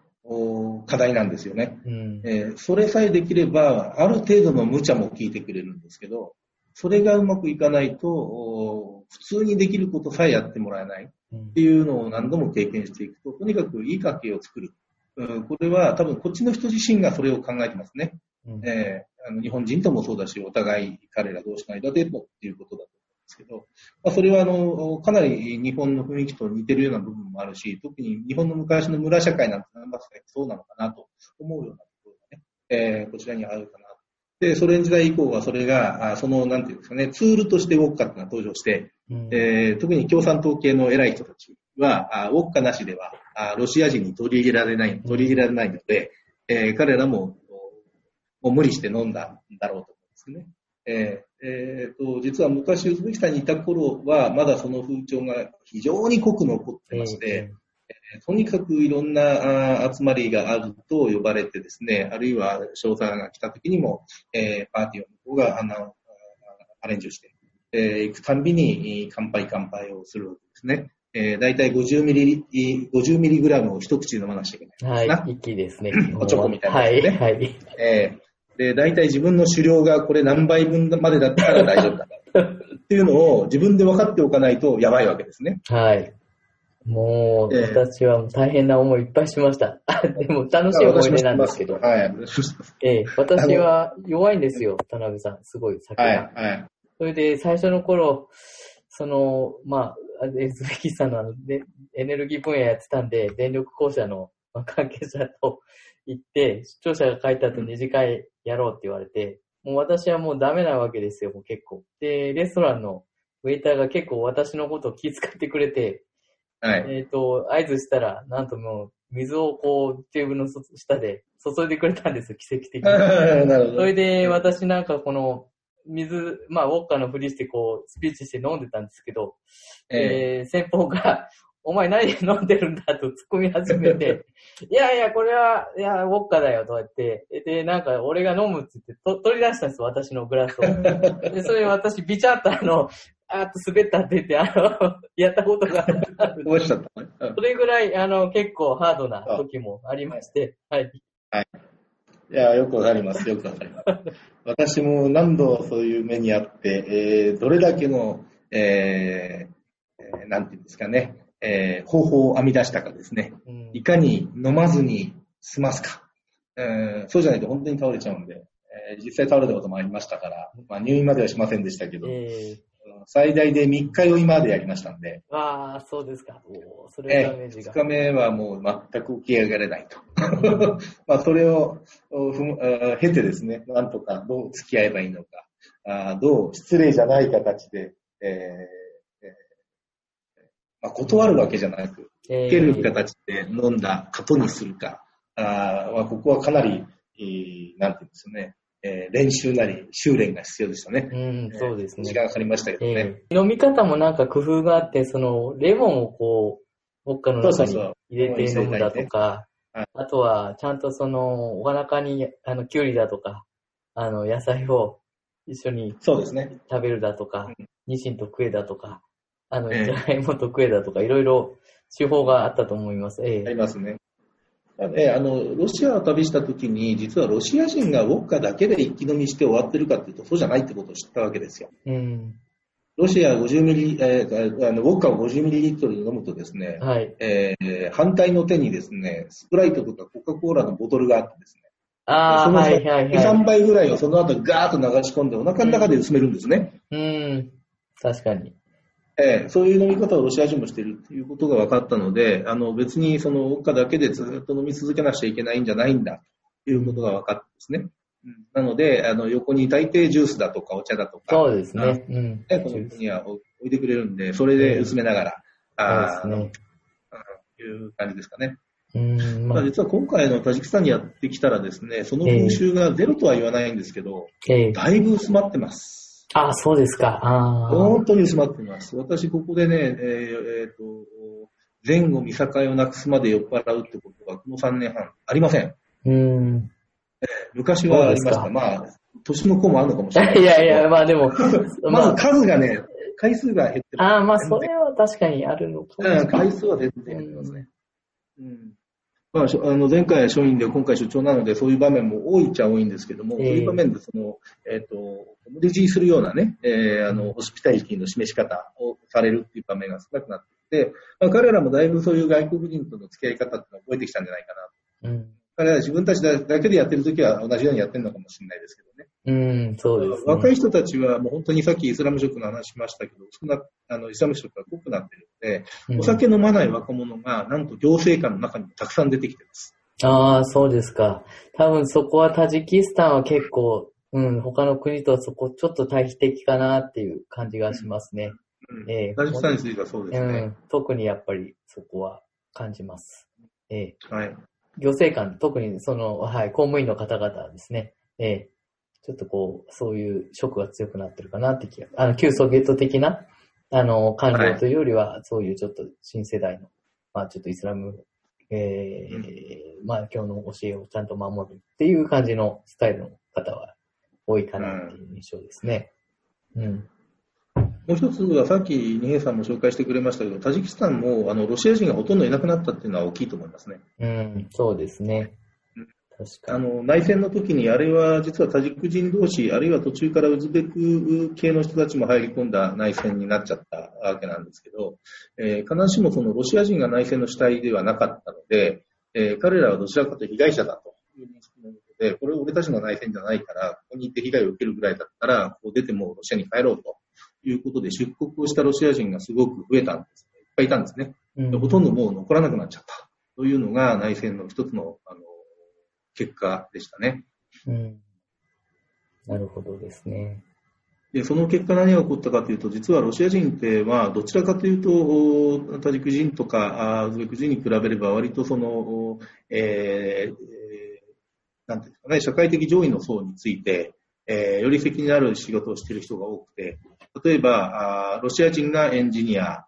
課題なんですよね。うんそれさえできれば、ある程度の無茶も聞いてくれるんですけど、それがうまくいかないと、普通にできることさえやってもらえないっていうのを何度も経験していくと、とにかくいい関係を作る。これは多分こっちの人自身がそれを考えてますね。うん日本人ともそうだし、お互い彼ら同士の間でもっていうことだと思うんですけど、まあ、それはかなり日本の雰囲気と似てるような部分もあるし、特に日本の昔の村社会なんてまさにそうなのかなと思うようなところがね、こちらにあるかな。で、ソ連時代以降はそれが、なんていうんですかね、ツールとしてウォッカっていうのが登場して、特に共産党系の偉い人たちは、ウォッカなしではロシア人に取り入れられないので、彼らも無理して飲んだんだろうと思うんですね。実は昔ウズベキスタンにいた頃はまだその風潮が非常に濃く残ってまして、とにかくいろんな集まりがあると呼ばれてですね、あるいは招待が来た時にも、パーティーを向こうがアレンジをして、行くたんびに乾杯をするわけですね。だいたい50ミリグラムを一口飲まなくちゃいけないんですな。はい、一気ですね。おちょこみたいな、ね。はい、はい。で、大体自分の酒量がこれ何杯分までだったら大丈夫だっていうのを自分で分かっておかないとやばいわけですね。はい。もう、私は大変な思いいっぱいしました。でも楽しい思い出なんですけど。はい。私は弱いんですよ、田辺さん。すごい酒が。はい。はい。それで最初の頃、まあ、ウズベキスタンのエネルギー分野やってたんで、電力公社の関係者と行って、出張者が帰った後2次会やろうって言われて、もう私はもうダメなわけですよ、もう結構。で、レストランのウェイターが結構私のことを気遣ってくれて、はい、合図したら、なんともう、水をこう、テーブルの下で注いでくれたんですよ、奇跡的に。なるほど。それで、私なんかこの、水、まあ、ウォッカのふりしてこう、スピーチして飲んでたんですけど、先方が、お前何飲んでるんだと突っ込み始めて、いや、これは、ウォッカだよ、とやって。で、なんか、俺が飲むって言って、取り出したんですよ、私のグラスを。で、それ私、ビチャッと滑ったって言って、やったことがあったんです。それぐらい、結構ハードな時もありまして、はい。はい。いや、よくわかります、よくわかります。私も何度そういう目にあって、どれだけの、なんていうんですかね、方法を編み出したかですね。いかに飲まずに済ますか。そうじゃないと本当に倒れちゃうんで、実際倒れたこともありましたから、まあ、入院まではしませんでしたけど、最大で3日酔いまでやりましたんで。ああ、そうですか。それはダメージが。2日目はもう全く起き上がれないと。まあそれを経てですね、なんとかどう付き合えばいいのか、どう失礼じゃない形で、まあ、断るわけじゃなく、受ける形で飲んだことにするか、ここはかなり、なんていうんですよね。練習なり修練が必要でしたね。そうですね。時間かかりましたけどね。飲み方もなんか工夫があって、レモンをこう、ウォッカの中に入れて飲むだとか、あとはちゃんとお腹に、キュウリだとか、野菜を一緒に食べるだとか、ニシンと食えだとか、じゃがいもと食えだとか、いろいろ手法があったと思います。ありますね。ロシアを旅したときに、実はロシア人がウォッカだけで一気飲みして終わってるかっていうと、そうじゃないってことを知ったわけですよ。ロシアウォッカを50ミリリットル飲むとですね、はい反対の手にですね、スプライトとかコカ・コーラのボトルがあってですね、その3杯ぐらいをその後ガーッと流し込んでお腹の中で薄めるんですね。確かに。そういう飲み方をロシア人もしているということが分かったので、別にそのウォッカだけでずっと飲み続けなくちゃいけないんじゃないんだということが分かったんですね。なので、横に大抵ジュースだとかお茶だとか、そうですね。この国は置いてくれるんで、それで薄めながら、という感じですかね。まあ、実は今回のタジキスタンにやってきたらですね、その風習がゼロとは言わないんですけど、だいぶ薄まってます。あ、そうですか。あ、本当に薄まってます。私ここでね、前後見境をなくすまで酔っ払うってことはこの3年半ありません。昔はありました。まあ年の子もあるのかもしれない。いやいや、まあでもまあ数がね、回数が減ってます。ああ、まあそれは確かにあるのかも。回数は減ってますね。まあ、前回は署員で今回所長なのでそういう場面も多いっちゃ多いんですけども、そういう場面でその、無理強いするようなね、ホスピタリティの示し方をされるっていう場面が少なくなっていて、まあ、彼らもだいぶそういう外国人との付き合い方ってのを覚えてきたんじゃないかなと。彼ら自分たちだけでやってるときは同じようにやってるのかもしれないですけどね。そうですね。若い人たちはもう本当にさっきイスラム食の話しましたけど、イスラム食が濃くなってるので、お酒飲まない若者がなんと行政官の中にもたくさん出てきてます。ああ、そうですか。多分そこはタジキスタンは結構、他の国とはそこちょっと対比的かなっていう感じがしますね。タジキスタンについてはそうですね。特にやっぱりそこは感じます。はい。行政官、特にその、公務員の方々ですね、ちょっとこう、そういう色が強くなってるかなって気が、旧ソビエト的な、官僚というよりは、そういうちょっと新世代の、まあちょっとイスラム、まあ今日の教えをちゃんと守るっていう感じのスタイルの方は多いかなっていう印象ですね。もう一つはさっき二平さんも紹介してくれましたけど、タジキスタンもロシア人がほとんどいなくなったっていうのは大きいと思いますね。そうですね。確かに内戦の時にあれは実はタジク人同士、あるいは途中からウズベク系の人たちも入り込んだ内戦になっちゃったわけなんですけど、必ずしもそのロシア人が内戦の主体ではなかったので、彼らはどちらかというと被害者だという認識のもとで、これ俺たちの内戦じゃないから、ここに行って被害を受けるぐらいだったら、こう出てもロシアに帰ろうと。いうことで出国をしたロシア人がすごく増えたんです。いっぱいいたんですね。ほとんどもう残らなくなっちゃったというのが内戦の一つの、結果でしたね。なるほどですね。で、その結果何が起こったかというと、実はロシア人ってはどちらかというとタジク人とかウズベク人に比べれば割とその、なんていうかね、社会的上位の層について。より責任ある仕事をしている人が多くて、例えばロシア人がエンジニア、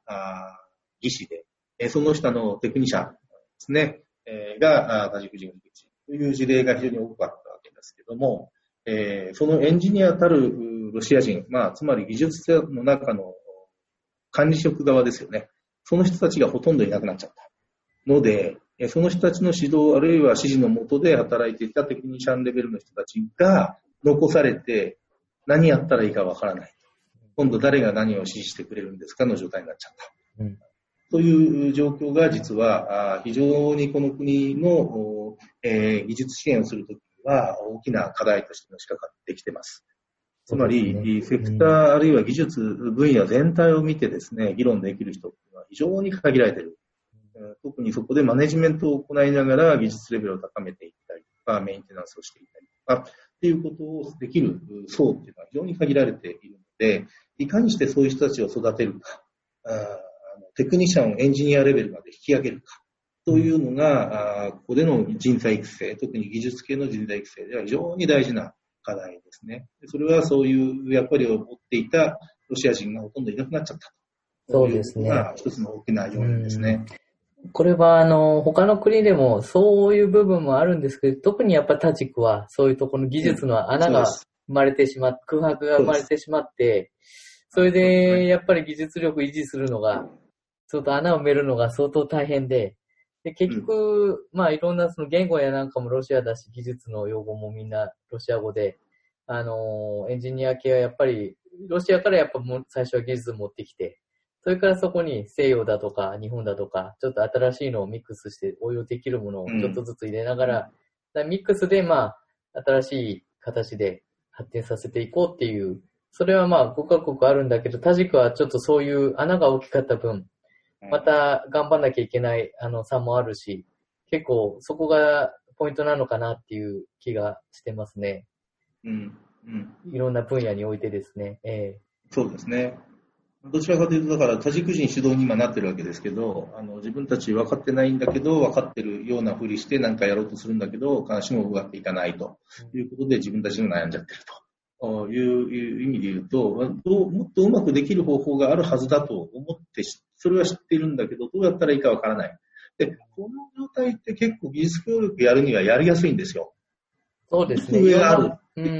技師で、その下のテクニシャンですね、がタジク人という事例が非常に多かったわけですけども、そのエンジニアたるロシア人、まあ、つまり技術者の中の管理職側ですよね、その人たちがほとんどいなくなっちゃったので、その人たちの指導あるいは指示の下で働いていたテクニシャンレベルの人たちが残されて何やったらいいかわからない。今度誰が何を指示してくれるんですかの状態になっちゃった。という状況が実は非常にこの国の技術支援をするときは大きな課題としてのしかかってきてます。つまりセクターあるいは技術分野全体を見てですね、議論できる人は非常に限られている。特にそこでマネジメントを行いながら技術レベルを高めていったりとか、メンテナンスをしていったりとか、ということをできる層っていうのは非常に限られているので、いかにしてそういう人たちを育てるか、テクニシャンをエンジニアレベルまで引き上げるかというのが、ここでの人材育成、特に技術系の人材育成では非常に大事な課題ですね。それはそういう役割を持っていたロシア人がほとんどいなくなっちゃったというのが一つの大きな要因ですね。これは他の国でもそういう部分もあるんですけど、特にやっぱタジクはそういうところの技術の穴が生まれてしまって、空白が生まれてしまって、それでやっぱり技術力維持するのが、ちょっと穴を埋めるのが相当大変で、で結局、まあいろんなその言語やなんかもロシアだし、技術の用語もみんなロシア語で、エンジニア系はやっぱりロシアからやっぱ最初は技術を持ってきて、それからそこに西洋だとか日本だとかちょっと新しいのをミックスして応用できるものをちょっとずつ入れながら、だミックスでまあ新しい形で発展させていこうっていう、それはまあ5カ国あるんだけど、タジクはちょっとそういう穴が大きかった分、また頑張んなきゃいけない差もあるし、結構そこがポイントなのかなっていう気がしてますね。いろんな分野においてですね。そうですね。どちらかというと、だから他軸人主導に今なってるわけですけど、自分たち分かってないんだけど、分かってるようなふりして何かやろうとするんだけど、必ずしもうまくいかないということで、自分たちで悩んじゃってるという意味で言うと、もっとうまくできる方法があるはずだと思って、それは知っているんだけど、どうやったらいいか分からない。で、この状態って結構技術協力やるにはやりやすいんですよ。そうですね。上ある。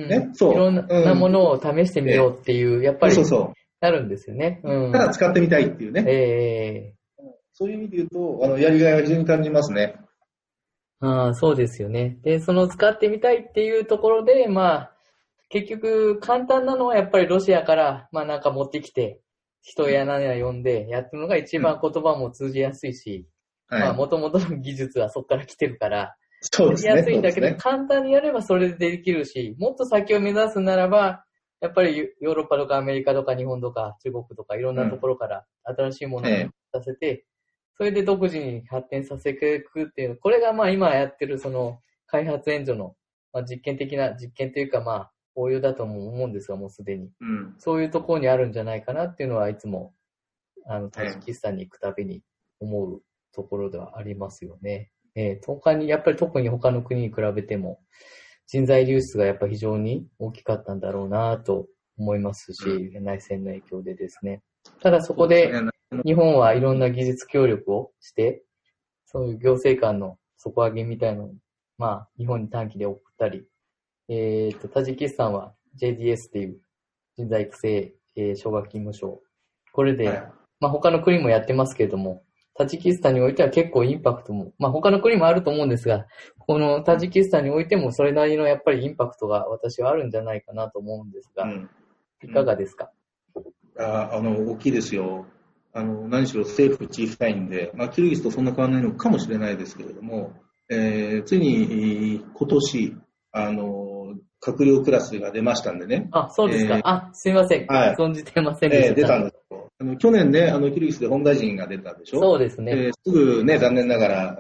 ね、そう。いろんなものを試してみようっていう、やっぱり。そうそう。なるんですよね。ただ使ってみたいっていうね。そういう意味で言うと、やりがいは非常に感じますね。ああ、そうですよね。で、その使ってみたいっていうところで、まあ、結局、簡単なのはやっぱりロシアから、まあなんか持ってきて、人や何や呼んでやってるのが一番言葉も通じやすいし、まあ元々の技術はそこから来てるから、そうですね。やりやすいんだけど、簡単にやればそれでできるし、もっと先を目指すならば、やっぱりヨーロッパとかアメリカとか日本とか中国とかいろんなところから新しいものをさせて、それで独自に発展させていくっていう、これがまあ今やってるその開発援助の実験的な、実験というかまあ応用だとも思うんですが、もうすでに、そういうところにあるんじゃないかなっていうのはいつもタジキスタンに行くたびに思うところではありますよね。他にやっぱり特に他の国に比べても人材流出がやっぱ非常に大きかったんだろうなと思いますし、内戦の影響でですね。ただそこで日本はいろんな技術協力をして、そういう行政官の底上げみたいなのを、まあ日本に短期で送ったり、タジキスタンは JDS っていう人材育成奨学金無償。これで、まあ他の国もやってますけれども、タジキスタンにおいては結構インパクトも、まあ他の国もあると思うんですが、このタジキスタンにおいてもそれなりのやっぱりインパクトが私はあるんじゃないかなと思うんですが、いかがですか？大きいですよ。何しろ政府小さいんで、まあキルギスとそんな変わらないのかもしれないですけれども、ついに今年、閣僚クラスが出ましたんでね。あ、そうですか。すいません。存じてませんでした。出たんです。去年ね、キルギスで本大臣が出たでしょ。そうですね。すぐね、残念ながら、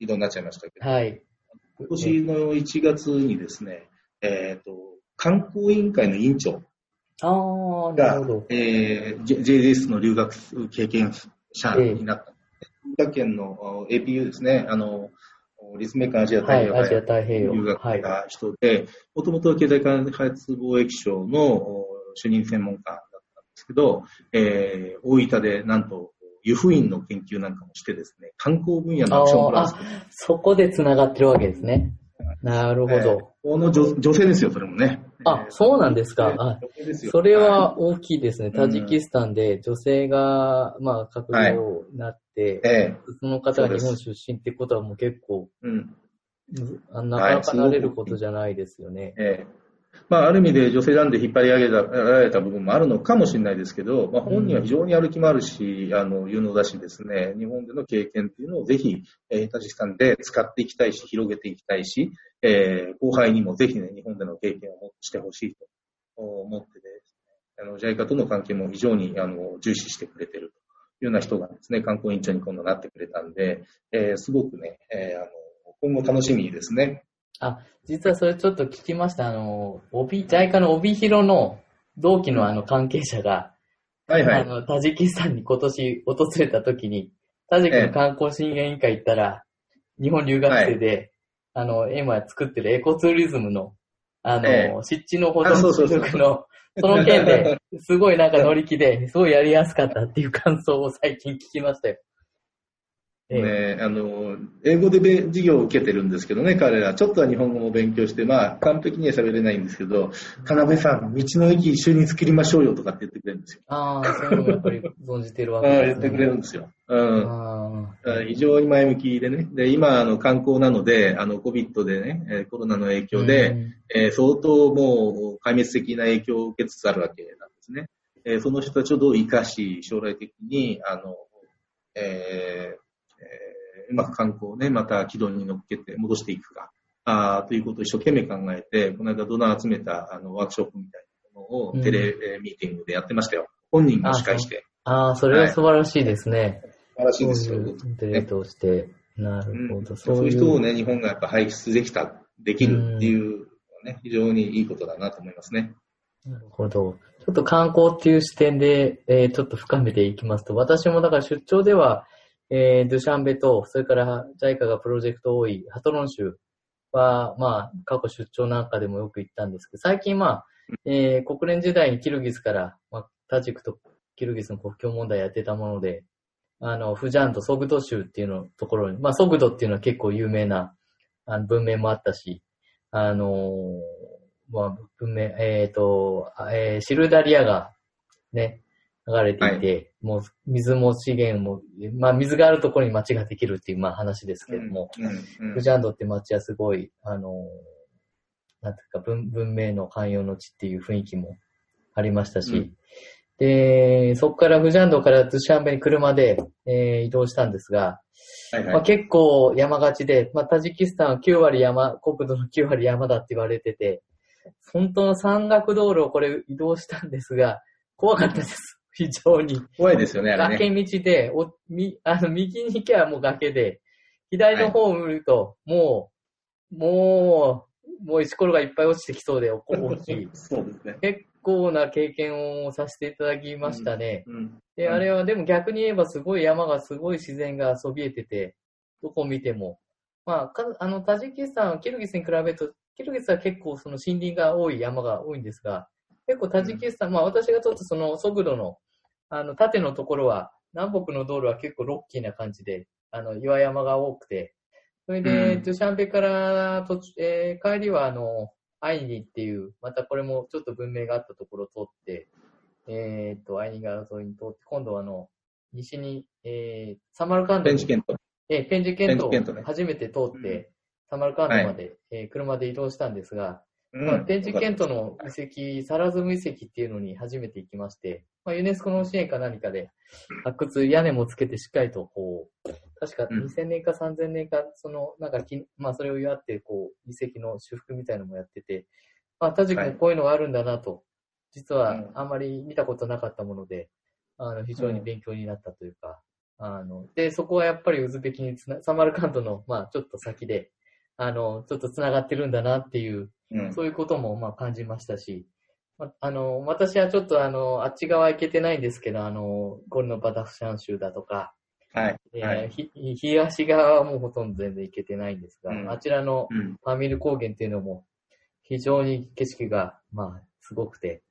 異動になっちゃいましたけど。はい。今年の1月にですね、観光委員会の委員長が、JDS の留学経験者になった。福岡県の APU ですね、立命館アジア太平洋留学した人で、もともとは経済開発貿易省の主任専門家。ですけど、大分でなんと湯布院の研究なんかもしてですね、観光分野のアクションプランス、そこでつながってるわけですね。なるほど。この女性ですよ、それもね。そうなんですか。それは大きいですね。タジキスタンで女性がまあ閣僚になって、その方が日本出身ってことはもう結構、なかなかなれることじゃないですよね。まあ、ある意味で女性なんで引っ張り上げられた部分もあるのかもしれないですけど、まあ、本人は非常に歩き回るし、有能だしですね、日本での経験っていうのをぜひ、タジキスタンで使っていきたいし、広げていきたいし、後輩にもぜひね、日本での経験をしてほしいと思ってですね、JICA との関係も非常に重視してくれてるというような人がですね、観光委員長に今度なってくれたんで、すごくね、今後楽しみですね。実はそれちょっと聞きました。JICA の帯広の同期の関係者が、タジキスタンに今年訪れた時に、タジキの観光振興委員会行ったら、日本留学生で、今作ってるエコツーリズムの、湿地の保存局の、その件で、すごいなんか乗り気で、すごいやりやすかったっていう感想を最近聞きましたよ。英語で授業を受けてるんですけどね、彼らちょっとは日本語も勉強して、まあ、完璧には喋れないんですけど、田辺さん、道の駅一緒に作りましょうよとかって言ってくれるんですよ。そういうのもやっぱり存じてるわけですね。言ってくれるんですよ。非常に前向きでね。で、今、観光なので、COVID でね、コロナの影響で、相当もう壊滅的な影響を受けつつあるわけなんですね。その人たちをどう生かし、将来的に、うまく観光をね、また軌道に乗っけて戻していくか、ということを一生懸命考えて、この間ドナー集めたワークショップみたいなものをテレミーティングでやってましたよ。本人が司会して。それは素晴らしいですね。素晴らしいですよ。テレビ通して。なるほど。そういう人をね、日本がやっぱ輩出できるっていうのはね、非常にいいことだなと思いますね。なるほど。ちょっと観光っていう視点で、ちょっと深めていきますと、私もだから出張では、ドゥシャンベと、それから JICA がプロジェクト多いハトロン州は、まあ、過去出張なんかでもよく行ったんですけど、最近まあ、国連時代にキルギスから、まあ、タジクとキルギスの国境問題やってたもので、フジャンとソグド州っていうのところに、まあ、ソグドっていうのは結構有名な文明もあったし、まあ、文明、シルダリアがね、流れていて、はい、もう水も資源も、まあ水があるところに街ができるっていうまあ話ですけども、フジャンドって街はすごい、なんていうか文明の寛容の地っていう雰囲気もありましたし、で、そこからフジャンドからドゥシャンベに車で、移動したんですが、はいはい、まあ、結構山がちで、まあタジキスタンは9割山、国土の9割山だって言われてて、本当の山岳道路をこれ移動したんですが、怖かったです。非常に。怖いですよね、あれね。崖道で、右に行けばもう崖で、左の方を見ると、はい、もう石ころがいっぱい落ちてきそうで、大きい。そうですね。結構な経験をさせていただきましたね。で、あれはでも逆に言えばすごい山がすごい自然がそびえてて、どこを見ても。まあ、タジキスタン、キルギスに比べると、キルギスは結構その森林が多い、山が多いんですが、結構タジキスタン、まあ私がちょっとその速度の、縦のところは、南北の道路は結構ロッキーな感じで、岩山が多くて、それで、ドゥシャンベから帰りはアイニっていう、またこれもちょっと文明があったところを通って、アイニ川沿いに通って、今度は西に、サマルカンドに、ペンジケントを初めて通って、サマルカンドまで、車で移動したんですが、まあ、ペンジケントの遺跡、サラズム遺跡っていうのに初めて行きまして、まあ、ユネスコの支援か何かで発掘、屋根もつけてしっかりとこう、確か2000年か3000年か、まあそれを祝ってこう、遺跡の修復みたいなのもやってて、まあ、タジクもこういうのがあるんだなと、実はあんまり見たことなかったもので、非常に勉強になったというか、で、そこはやっぱりウズベキにサマルカンドの、まあちょっと先で、ちょっと繋がってるんだなっていう、そういうこともまあ感じましたし、私はちょっとあっち側行けてないんですけど、ゴルノバダフシャン州だとか、東側はもうほとんど全然行けてないんですが、あちらのパミル高原っていうのも非常に景色がまあすごくて、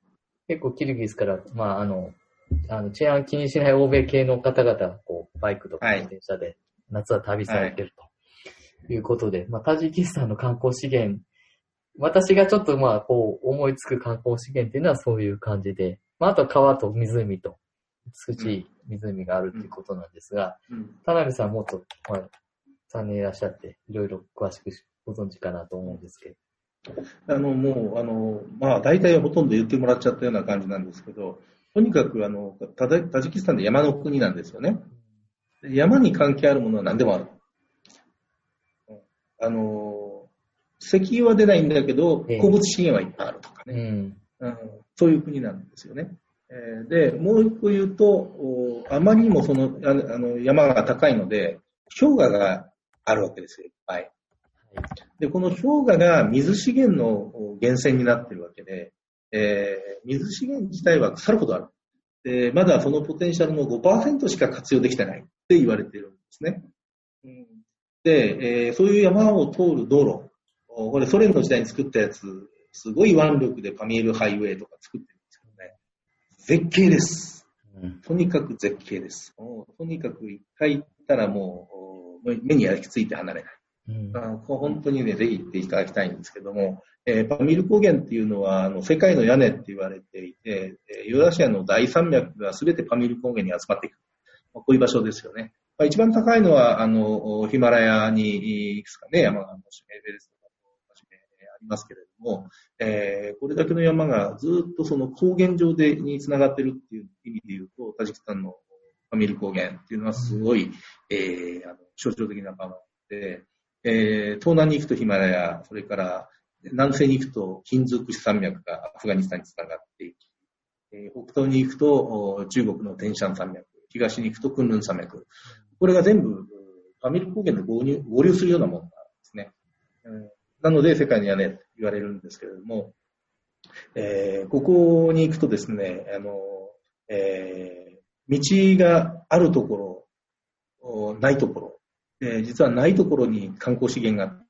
結構キルギスからまあ治安気にしない欧米系の方々がこうバイクとか自転車で夏は旅されてるということで、まあタジキスタンの観光資源、私がちょっとまあこう思いつく観光資源っていうのはそういう感じで、まああとは川と湖と美しい湖があるということなんですが、田辺さんもっと3年いらっしゃっていろいろ詳しくご存知かなと思うんですけど。もうまあ大体ほとんど言ってもらっちゃったような感じなんですけど、とにかくタジキスタンで山の国なんですよね。山に関係あるものは何でもある。石油は出ないんだけど、鉱物資源はいっぱいあるとかね、そういう国なんですよね。で、もう一個言うと、あまりにもその山が高いので、氷河があるわけですよ、いっぱい。で、この氷河が水資源の源泉になっているわけで、水資源自体は腐ることある。で、まだそのポテンシャルの 5% しか活用できてないって言われているんですね。で、そういう山を通る道路、これソ連の時代に作ったやつ、すごい腕力でパミールハイウェイとか作ってるんですけどね。絶景です。とにかく絶景です。とにかく一回行ったらもう目に焼き付いて離れない。本当にね、ぜひ行っていただきたいんですけども、パミール高原っていうのは世界の屋根って言われていて、ユーラシアの大山脈が全てパミール高原に集まっていく。こういう場所ですよね。まあ、一番高いのはヒマラヤにいくつかね、山がエベレストいますけれども、これだけの山がずっとその高原上でにつながってるっていう意味で言うと、タジキスタンのパミル高原っていうのはすごい、象徴的な場面で、東南に行くとヒマラヤ、それから南西に行くとヒンズークシ山脈がアフガニスタンにつながっていき、北東に行くと中国の天山山脈、東に行くとクンルン山脈、これが全部パミル高原で合流するようなものなんですね。なので世界の屋根と言われるんですけれども、ここに行くとですね、道があるところ、ないところ、実はないところに観光資源があっ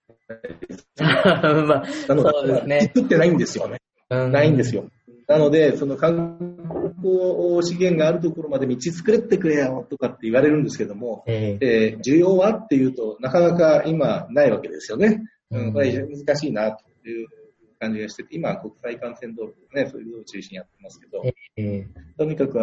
たので、そうですね、作ってないんですよね。ないんですよ。なので、その観光資源があるところまで道作れてくれよとかって言われるんですけども、需要はっていうとなかなか今ないわけですよね。これ非常に難しいなという感じがしてて、今は国際幹線道路とかね、そういうのを中心にやってますけど、とにかく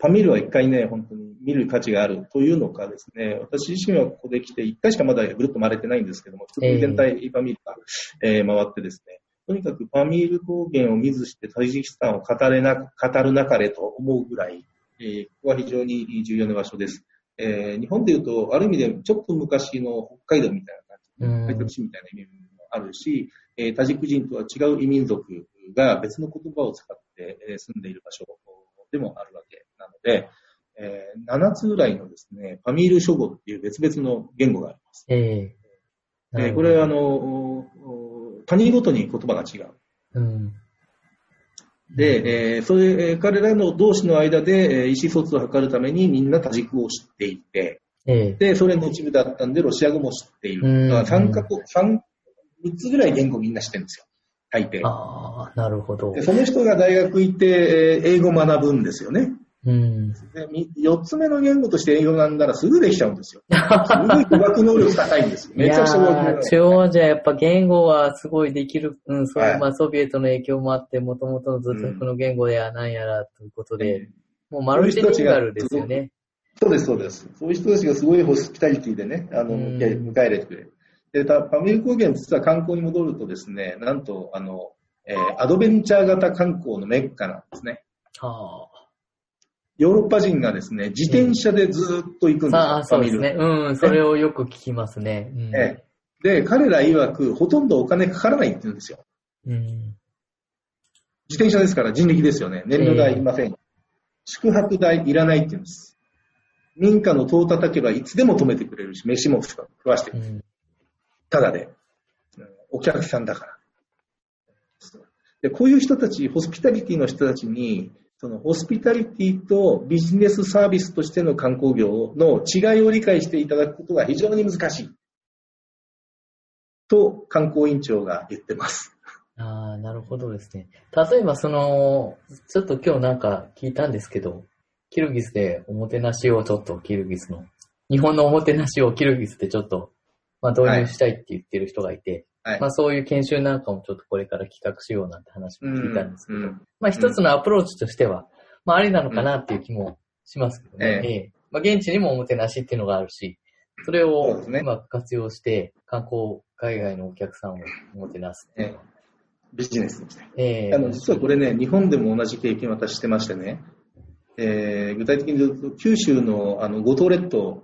パミルは一回ね、本当に見る価値があるというのかですね、私自身はここで来て一回しかまだぐるっと回れてないんですけども、全体パミルが回ってですね、とにかくパミール高原を見ずしてタジキスタンを語るなかれと思うぐらい、ここは非常に重要な場所です。日本でいうと、ある意味でちょっと昔の北海道みたいな感じ、開拓地みたいな意味もあるし、タジク人とは違う異民族が別の言葉を使って住んでいる場所でもあるわけなので、7つぐらいのですね、パミール諸語っていう別々の言語があります。これは谷ごとに言葉が違う。で、それ彼らの同士の間で意思疎通を図るためにみんなタジクを知っていて、でそれの一部だったんでロシア語も知っている。だから3つぐらい言語みんな知ってるんですよ。大抵。ああ、なるほど。でその人が大学行って英語を学ぶんですよね。で4つ目の言語として英語なんだらすぐできちゃうんですよ。すごい語学能力高いんですよ。めちゃくちゃ語学能力高い。中央じゃやっぱ言語はすごいできる。そういう、まあソビエトの影響もあって、もともとのずっとこの言語ではなんやらということで、もうマルチリンガルですよね。そうです、そうです。そういう人たちがすごいホスピタリティでね、迎え入れてくれる。で、パミル高原実は観光に戻るとですね、なんと、アドベンチャー型観光のメッカなんですね。はあ。ヨーロッパ人がですね、自転車でずっと行くんですよ。そうですね。それをよく聞きますね。で、彼ら曰く、ほとんどお金かからないって言うんですよ。自転車ですから人力ですよね。燃料代いりません。宿泊代いらないって言うんです。民家の戸を叩けばいつでも止めてくれるし、飯も食わしてくれる。ただで、お客さんだから。で、こういう人たち、ホスピタリティの人たちに、そのホスピタリティとビジネスサービスとしての観光業の違いを理解していただくことが非常に難しいと観光委員長が言ってます。なるほどですね。例えばちょっと今日なんか聞いたんですけど、キルギスでおもてなしをちょっと日本のおもてなしをキルギスでちょっと、導入したいって言ってる人がいて、そういう研修なんかもちょっとこれから企画しようなんて話も聞いたんですけど、一つのアプローチとしては、ありなのかなっていう気もしますけどね。現地にもおもてなしっていうのがあるし、それをうまく活用して、海外のお客さんをおもてなすっていうのは。ビジネスみたいな。実はこれね、日本でも同じ経験私してましてね、具体的に言うと、九州の五島列島。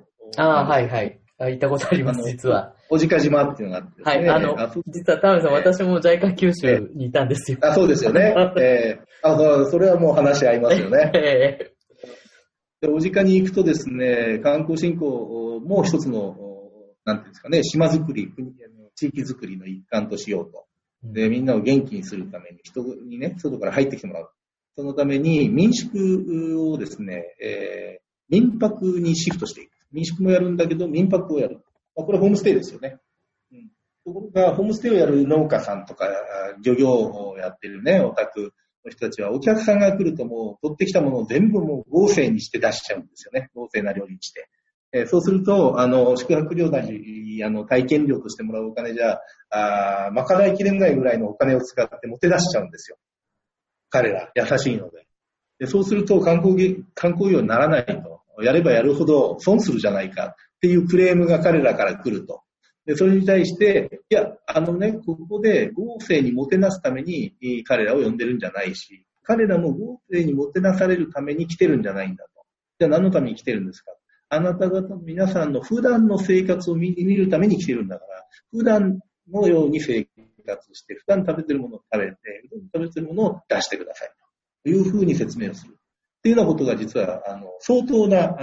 行ったことあります、実は。小鹿島っていうのがあってですね。実は田辺さん、私も JICA 九州にいたんですよ。そうですよね。それはもう話し合いますよね。で、小鹿に行くとですね、観光振興も一つの、なんていうんですかね、島づくり、地域づくりの一環としようと。で、みんなを元気にするために、人にね、外から入ってきてもらう。そのために、民宿をですね、民泊にシフトしていく。民宿もやるんだけど、民泊をやる。これホームステイですよね。ところが、ホームステイをやる農家さんとか、漁業をやってるね、お宅の人たちは、お客さんが来るともう、取ってきたものを全部もう合成にして出しちゃうんですよね。合成な料理にして。そうすると、宿泊料代、体験料としてもらうお金じゃ、賄いきれないぐらいのお金を使ってもて出しちゃうんですよ。彼ら、優しいので。で、そうすると、観光業にならないと。やればやるほど損するじゃないかっていうクレームが彼らから来ると。で、それに対して、いや、ここで豪勢にもてなすために彼らを呼んでるんじゃないし、彼らも豪勢にもてなされるために来てるんじゃないんだと。じゃあ何のために来てるんですか？あなた方皆さんの普段の生活を見るために来てるんだから、普段のように生活して、普段食べてるものを食べて、食べてるものを出してくださいというふうに説明をする。っていうようなことが実は相当な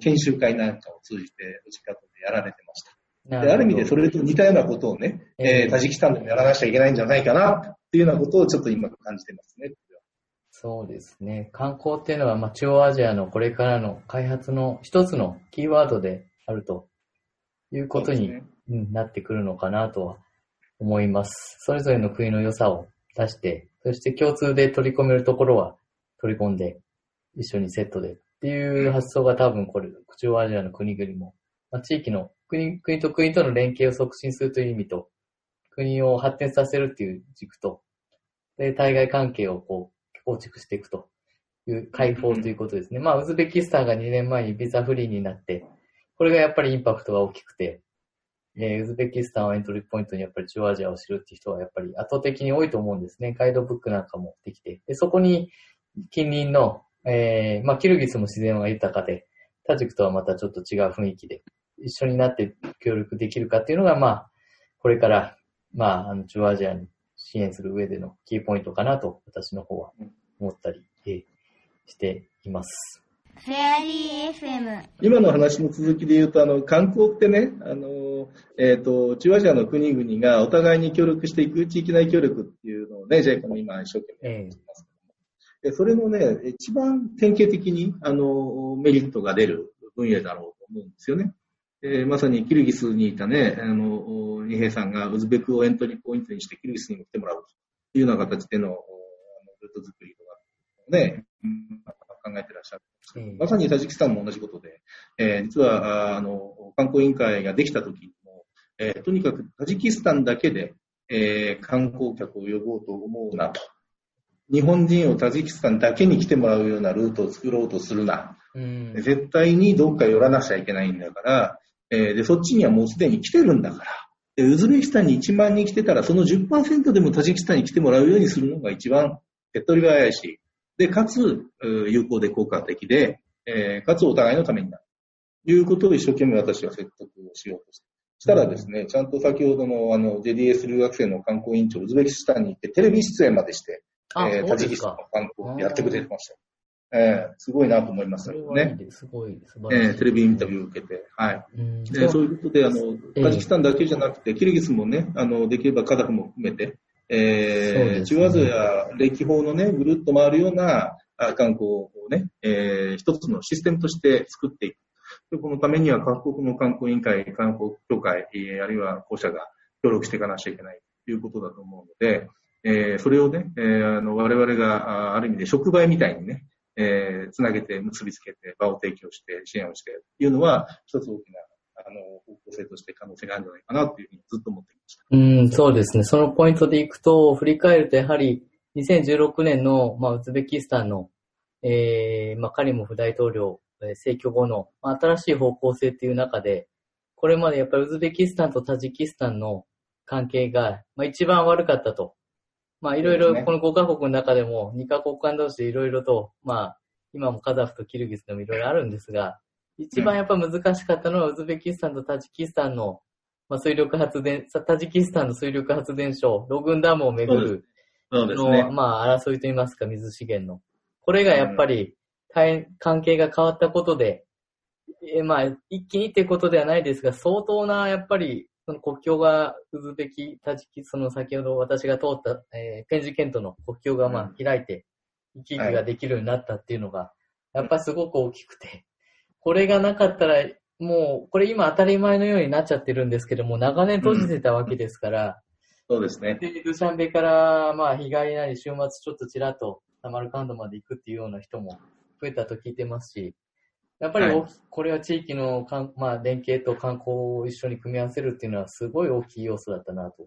研修会なんかを通じてうちかとやられてました。で、ある意味でそれと似たようなことをね、タジキスタンでもやらなきゃいけないんじゃないかなっっていうようなことをちょっと今感じてますね。そうですね。観光っていうのは、まあ、中央アジアのこれからの開発の一つのキーワードであるということになってくるのかなとは思います。それぞれの国の良さを出して、そして共通で取り込めるところは取り込んで、一緒にセットでっていう発想が多分これ、中央アジアの国々も、まあ、地域の国と国との連携を促進するという意味と、国を発展させるっていう軸と、で、対外関係をこう、構築していくという開放ということですね。まあ、ウズベキスタンが2年前にビザフリーになって、これがやっぱりインパクトが大きくて、ウズベキスタンをエントリーポイントにやっぱり中央アジアを知るっていう人はやっぱり圧倒的に多いと思うんですね。ガイドブックなんかもできて。で、そこに近隣の、まあ、キルギスも自然は豊かで、タジクとはまたちょっと違う雰囲気で、一緒になって協力できるかっていうのが、まあ、これから、まあ、中央アジアに支援する上でのキーポイントかなと私の方は思ったりしています。フェアリー FM。今の話の続きで言うと、観光ってね、中央アジアの国々がお互いに協力していく地域内協力っていうのをね、JICAも今一生懸命やってますけど、それもね、一番典型的にメリットが出る分野だろうと思うんですよね。まさにキルギスにいたね、二平さんがウズベクをエントリーポイントにしてキルギスにも来てもらうというような形でのルート作りとかね、考えてらっしゃる。まさにタジキスタンも同じことで、実は観光委員会ができた時も、とにかくタジキスタンだけで、観光客を呼ぼうと思うなと。日本人をタジキスタンだけに来てもらうようなルートを作ろうとするな。うん、絶対にどっか寄らなきゃいけないんだから、でそっちにはもうすでに来てるんだから、でウズベキスタンに1万人来てたらその 10% でもタジキスタンに来てもらうようにするのが一番手っ取りが早いし、でかつ有効で効果的で、かつお互いのためになるということを一生懸命私は説得をしようとしたらですね、うん、ちゃんと先ほどのJDS 留学生の観光委員長ウズベキスタンに行ってテレビ出演までして、タジキスタンの観光をやってくれてました。すごいなと思いましたけどね。すごい、素晴らしい、テレビインタビューを受けて、はい。そういうことで、タジキスタンだけじゃなくて、キルギスもね、できればカザフも含めて、ね、中央アジア歴訪のね、ぐるっと回るような観光をね、一つのシステムとして作っていく。でこのためには各国の観光委員会、観光協会、あるいは公社が協力していかなきゃいけないということだと思うので、それをね、我々がある意味で触媒みたいにね、つなげて結びつけて場を提供して支援をしてというのは一つ大きな方向性として可能性があるんじゃないかなというふうにずっと思っていました。そうですね。そのポイントでいくと振り返るとやはり2016年の、まあ、ウズベキスタンの、まあ、カリモフ大統領逝去後の、まあ、新しい方向性という中でこれまでやっぱりウズベキスタンとタジキスタンの関係が、まあ、一番悪かったと。まあいろいろこの5カ国の中でも2カ国間同士でいろいろと、まあ今もカザフとキルギスでもいろいろあるんですが、一番やっぱ難しかったのはウズベキスタンとタジキスタンの、まあ、タジキスタンの水力発電所、ログンダムをめぐるの、まあ争いといいますか水資源の。これがやっぱり関係が変わったことで、まあ一気にっていうことではないですが、相当なやっぱりその国境がウズベキ、タジキ、その先ほど私が通った、ペンジ県との国境がまあ開いて、行き来ができるようになったっていうのが、やっぱすごく大きくて、これがなかったら、もう、これ今当たり前のようになっちゃってるんですけども、長年閉じてたわけですから、そうですね。で、ドゥシャンベから、まあ、日帰りなり、週末ちょっとちらっと、サマルカンドまで行くっていうような人も増えたと聞いてますし、やっぱり、はい、これは地域のまあ、連携と観光を一緒に組み合わせるっていうのはすごい大きい要素だったなと、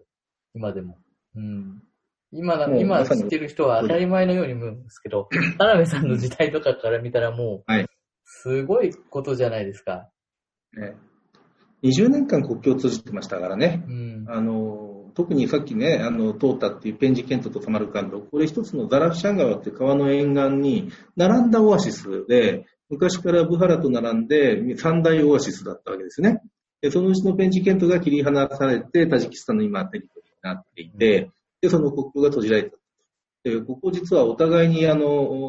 今でも。うん、今知ってる人は当たり前のように思うんですけど、田辺さんの時代とかから見たらもう、はい、すごいことじゃないですか。ね、20年間国境を通じてましたからね。うん、特にさっきね、通ったっていうペンジケントとサマルカンド、これ一つのザラフシャン川っていう川の沿岸に並んだオアシスで、昔からブハラと並んで三大オアシスだったわけですね。で、そのうちのペンジケントが切り離されてタジキスタンの今テリトリーになっていて、で、その国境が閉じられた。で、ここ実はお互いに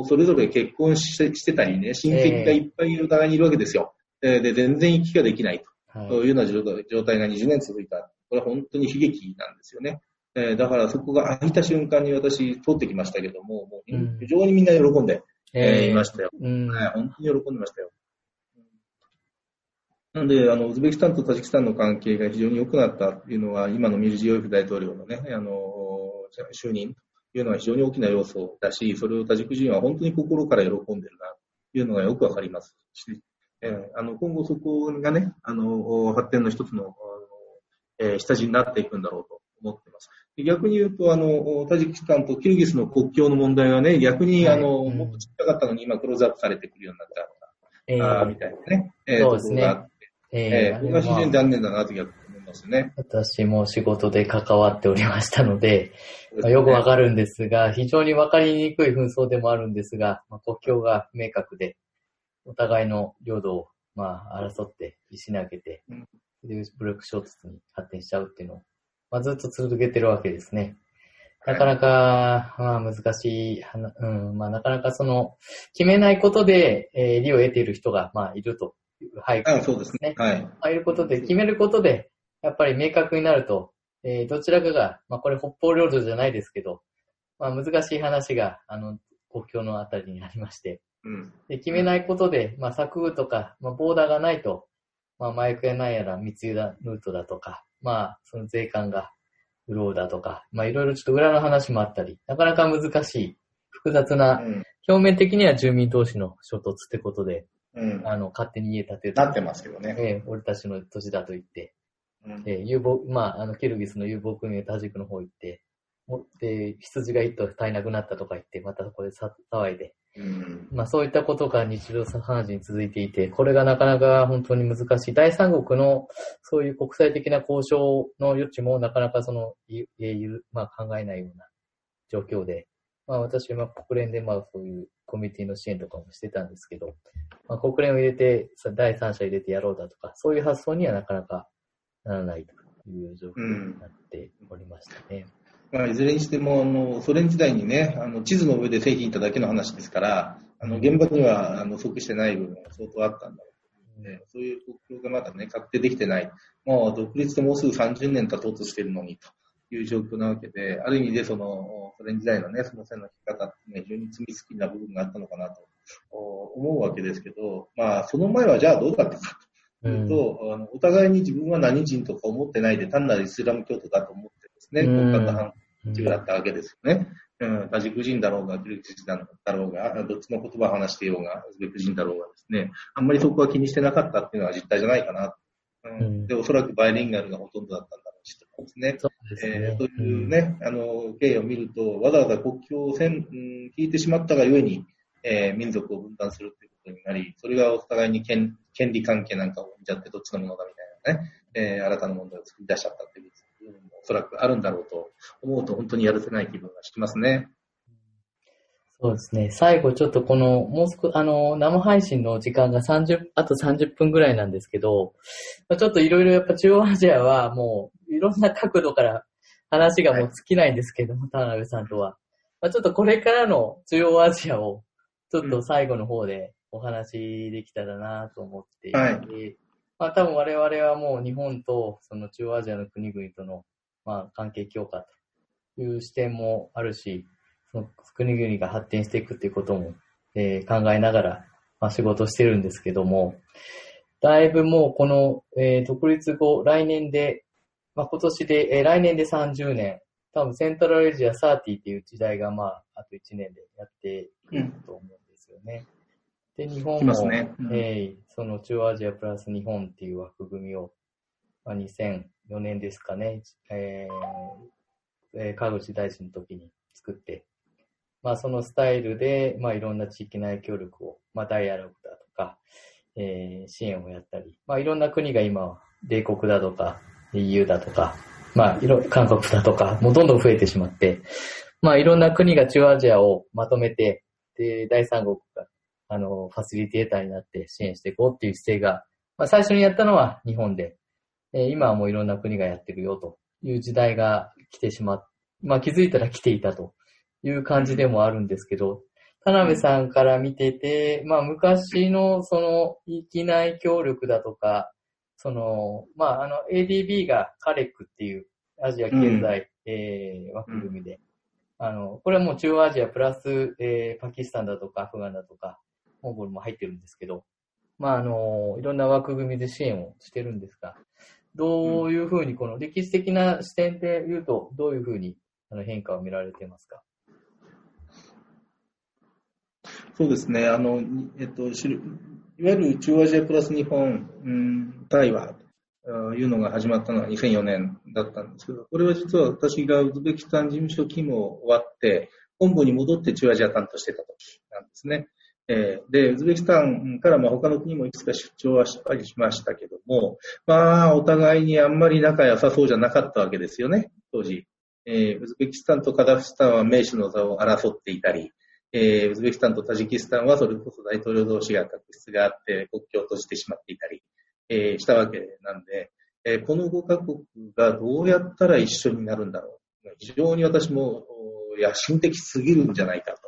それぞれ結婚してたりね、親戚がいっぱいお互いにいるわけですよ。で、全然行き来ができないというような状態が20年続いた。これは本当に悲劇なんですよね。だからそこが開いた瞬間に私通ってきましたけども、もう非常にみんな喜んでいましたよ、本当に喜んでましたよ。なのでウズベキスタンとタジキスタンの関係が非常に良くなったというのは、今のミルジヨエフ大統領の、ね、就任というのは非常に大きな要素だし、それをタジク人は本当に心から喜んでるなというのがよくわかりますし、今後そこが、ね、発展の一つの、下地になっていくんだろうと思っています。逆に言うとタジキスタンとキルギスの国境の問題は、ね、逆にもっと小さかったのに今クローズアップされてくるようになったみたいなね、そうですね。これが非常に残念だなと逆に思いますね。私も仕事で関わっておりましたので、まあ、よくわかるんですが、非常にわかりにくい紛争でもあるんですが、まあ、国境が不明確で、お互いの領土を、まあ、争って、石投げて、武力衝突に発展しちゃうっていうのを、まあ、ずっと続けてるわけですね。なかなか、まあ、難しい、まあ、なかなかその、決めないことで、利を得ている人が、まあ、いるという背景ですね。はい。いることで、決めることで、やっぱり明確になると、どちらかが、まあ、これ北方領土じゃないですけど、まあ、難しい話が、国境のあたりにありまして、で決めないことで、まあ、柵とか、まあ、ボーダーがないと、まあ、麻薬やなんやら、密輸だ、ルートだとか、まあ、その税関が、フローだとか、まあいろいろちょっと裏の話もあったり、なかなか難しい、複雑な、表面的には住民同士の衝突ってことで、勝手に家建てると。なってますけどね。俺たちの土地だと言って、遊牧、まあ、キルギスの遊牧民タジクの方行って、羊が一頭足りなくなったとか言って、またそこで騒いで、まあそういったことが日常茶飯事に続いていて、これがなかなか本当に難しい。第三国のそういう国際的な交渉の余地もなかなかその、まあ考えないような状況で、まあ私は国連でまあそういうコミュニティの支援とかもしてたんですけど、まあ国連を入れて、第三者入れてやろうだとか、そういう発想にはなかなかならないという状況になっておりましたね。まあ、いずれにしてもソ連時代にね地図の上で製品しただけの話ですから現場には即してない部分が相当あったんだろう、そういう国境がまだね確定できてない、もう独立ともうすぐ30年経とうとしているのにという状況なわけで、ある意味でそのソ連時代のねその線の引き方って、ね、非常に罪好きな部分があったのかなと思うわけですけど、まあその前はじゃあどうだったかというと、お互いに自分は何人とか思ってないで単なるイスラム教徒だと思ってですね、国家と反自分だったわけですよね。タジク人だろうが、キルギスだろうが、どっちの言葉を話していようが、ウズベク人だろうがですね、あんまりそこは気にしてなかったっていうのは実態じゃないかな。で、おそらくバイリンガルがほとんどだったんだろうしとかですね。そういうね、経緯を見ると、わざわざ国境を引いてしまったがゆえに、民族を分断するっていうことになり、それがお互いに権利関係なんかを見ちゃって、どっちのものだみたいなね、新たな問題を作り出しちゃったっていう。おそらくあるんだろうと思うと本当にやるせない気分がしてますね。そうですね。最後ちょっとこのもう少し生配信の時間があと30分ぐらいなんですけど、ちょっといろいろやっぱ中央アジアはもういろんな角度から話がもう尽きないんですけど、田辺さんとは、ちょっとこれからの中央アジアをちょっと最後の方でお話できたらなと思っていて、まあ多分我々はもう日本とその中央アジアの国々とのまあ関係強化という視点もあるし、その国々が発展していくということも考えながらまあ仕事してるんですけども、だいぶもうこの独立後来年で、まあ今年で来年で30年、多分セントラルアジア30っていう時代がまああと1年でやってくると思うんですよね。で日本も、その中央アジアプラス日本っていう枠組みを、まあ、2004年ですかね、川口大臣の時に作って、まあ、そのスタイルで、まあ、いろんな地域内協力を、まあ、ダイアログだとか、支援をやったり、まあ、いろんな国が今米国だとか EU だとか、まあ、韓国だとかもうどんどん増えてしまって、まあ、いろんな国が中央アジアをまとめてで第三国がファシリテーターになって支援していこうっていう姿勢が、まあ、最初にやったのは日本で、今はもういろんな国がやってるよという時代が来てしまって、まあ気づいたら来ていたという感じでもあるんですけど、田辺さんから見てて、まあ昔のその域内協力だとか、その、まあADB がカレックっていう、アジア経済、枠組みで、これはもう中央アジアプラス、パキスタンだとかアフガンだとかモンゴルも入ってるんですけど、まあいろんな枠組みで支援をしてるんですが、どういうふうにこの歴史的な視点で言うとどういうふうに変化を見られていますか？そうですね。いわゆる中央アジアプラス日本、対話というのが始まったのは2004年だったんですけど、これは実は私がウズベキスタン事務所勤務を終わって本部に戻って中央アジア担当してた時なんですね。でウズベキスタンから他の国もいくつか出張はしたりしましたけども、まあお互いにあんまり仲良さそうじゃなかったわけですよね、当時。ウズベキスタンとカザフスタンは盟主の座を争っていたり、ウズベキスタンとタジキスタンはそれこそ大統領同士が確執があって国境を閉じてしまっていたり、したわけなんで、この5カ国がどうやったら一緒になるんだろう、非常に私も野心的すぎるんじゃないかと、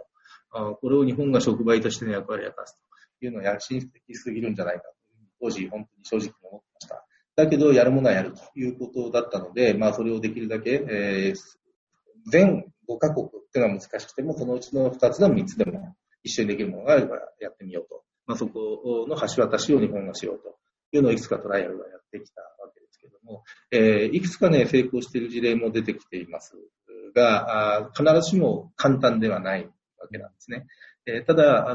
これを日本が触媒としての役割を果たすというのは野心的すぎるんじゃないかと当時本当に正直思ってました。だけどやるものはやるということだったので、まあ、それをできるだけ、全5カ国というのは難しくてもそのうちの2つでも3つでも一緒にできるものがあればやってみようと、まあ、そこの橋渡しを日本がしようというのをいくつかトライアルがやってきたわけですけども、いくつかね成功している事例も出てきていますが、必ずしも簡単ではないわけなんですね。ただ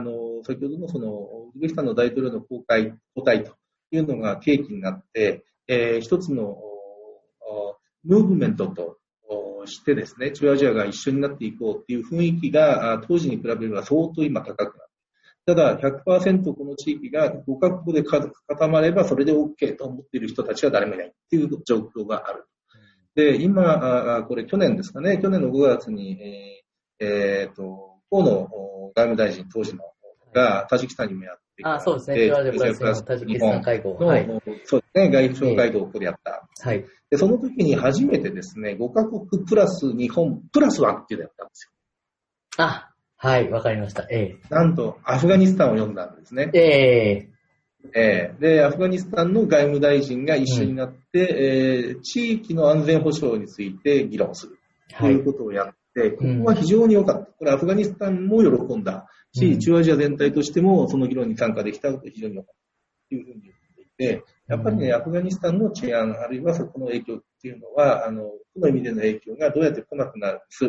先ほどのそのウズベキスタンの大統領の交代というのが契機になって、一つのムーブメントとしてですね、中央アジアが一緒になっていこうという雰囲気が当時に比べれば相当今高くなる。ただ 100% この地域が5カ国で固まればそれで OK と思っている人たちは誰もいないという状況がある。で今これ去年ですかね、去年の5月に河野外務大臣当時のがタジキスタンにもやってきた、そうですね、タジキスタン会合の、そうですね、外相会合をここでやった、でその時に初めてですね5カ国プラス日本プラス枠っていうのやったんですよ。あ、はい、わかりました、なんとアフガニスタンを呼んだんですね。でアフガニスタンの外務大臣が一緒になって、地域の安全保障について議論するということをやって、ここは非常に良かった。これアフガニスタンも喜んだし、中央アジア全体としてもその議論に参加できたことが非常に良かったというふうに言っていて、やっぱりね、アフガニスタンの治安あるいはそこの影響っていうのは、この意味での影響がどうやって来なくす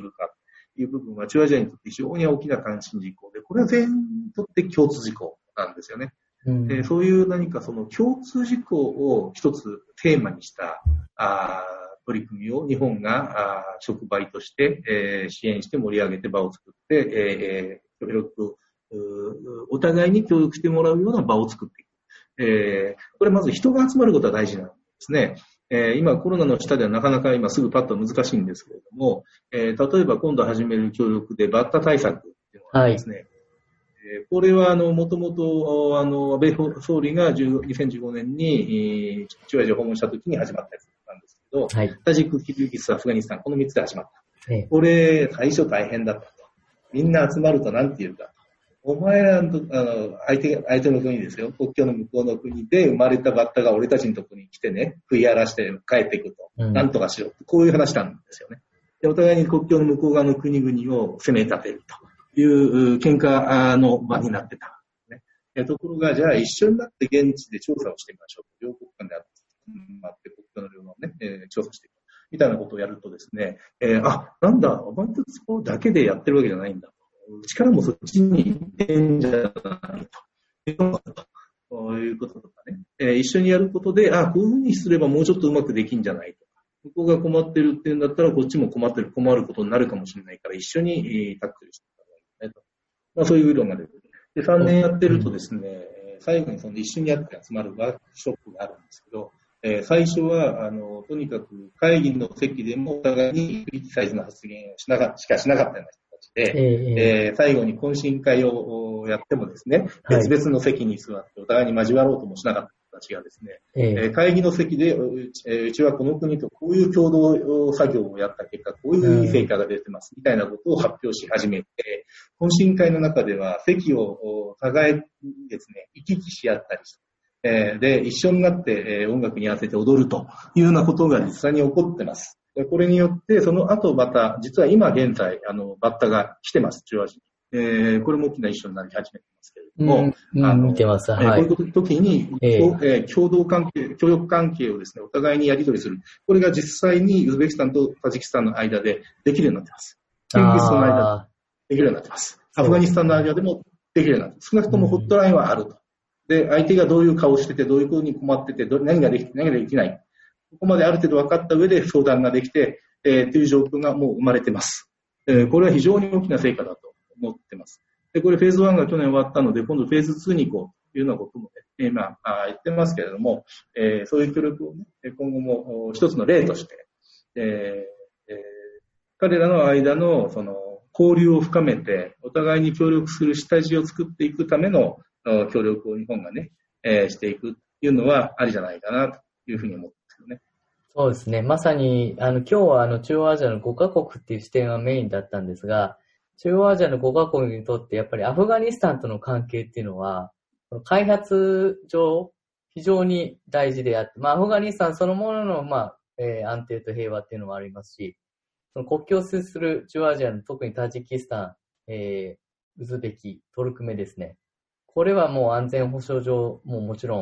るかという部分は中央アジアにとって非常に大きな関心事項で、これは全員にとって共通事項なんですよね。そういう何かその共通事項を一つテーマにした取り組みを日本が触媒として支援して盛り上げて場を作って広くお互いに協力してもらうような場を作っていく。これまず人が集まることは大事なんですね。今コロナの下ではなかなか今すぐパッと難しいんですけれども、例えば今度始める協力でバッタ対策っていうのはですね、これはもともと安倍総理が2015年に中央アジアを訪問した時に始まったやつなんです。タジック、キルギス、アフガニスタン、この3つで始まった、これ最初大変だったと、みんな集まるとなんていうか、お前らの相手の国ですよ、国境の向こうの国で生まれたバッタが俺たちのとこに来てね、食い荒らして帰ってくると、なんとかしろってこういう話なんですよね。でお互いに国境の向こう側の国々を攻め立てるという喧嘩の場になってた、ところがじゃあ一緒になって現地で調査をしてみましょう、両国間であって国境の領土をね、調査していくみたいなことをやるとですね、あ、なんだ、お前たちそこだけでやってるわけじゃないんだ、力もそっちにいってんじゃないということとかね、一緒にやることで、あ、こういうふうにすればもうちょっとうまくできんじゃないとか、向こうが困ってるっていうんだったらこっちも困ることになるかもしれないから一緒にタックルしていく、まあ、そういう議論が出てくる。で3年やってるとですね、最後にその一緒にやって集まるワークショップがあるんですけど、最初はとにかく会議の席でもお互いにクリティサイズの発言をしかしなかったような人たちで、最後に懇親会をやってもですね、別々の席に座ってお互いに交わろうともしなかった人たちがですね、会議の席でうちはこの国とこういう共同作業をやった結果こういう成果が出てますみたいなことを発表し始めて、懇親会の中では席を互いにですね行き来し合ったりして、で一緒になって音楽に合わせて踊るというようなことが実際に起こってます。これによってその後また実は今現在バッタが来てます。中央アジア、これも大きな一緒になり始めてますけれども、見てます、はい、こういう時に、共同関係協力関係をですねお互いにやり取りする、これが実際にウズベキスタンとタジキスタンの間でできるようになってます。キルギスの間でできるようになってます。アフガニスタンの間でもできるようになってます。少なくともホットラインはあると。で相手がどういう顔をしててどういうふうに困ってて何ができて何ができない、ここまである程度分かった上で相談ができて、という状況がもう生まれてます、これは非常に大きな成果だと思ってます。でこれフェーズ1が去年終わったので今度フェーズ2に行こうというようなことも、ね、今言ってますけれども、そういう協力を、ね、今後も一つの例として、彼らの間のその交流を深めてお互いに協力する下地を作っていくための協力を日本がね、していくというのはありじゃないかなというふうに思ってますよね。そうですね。まさに今日は中央アジアの5カ国っていう視点がメインだったんですが、中央アジアの5カ国にとってやっぱりアフガニスタンとの関係っていうのは開発上非常に大事であって、まあ、アフガニスタンそのものの、安定と平和っていうのもありますし、その国境を接する中央アジアの特にタジキスタン、ウズベキ、トルクメですね。これはもう安全保障上ももちろん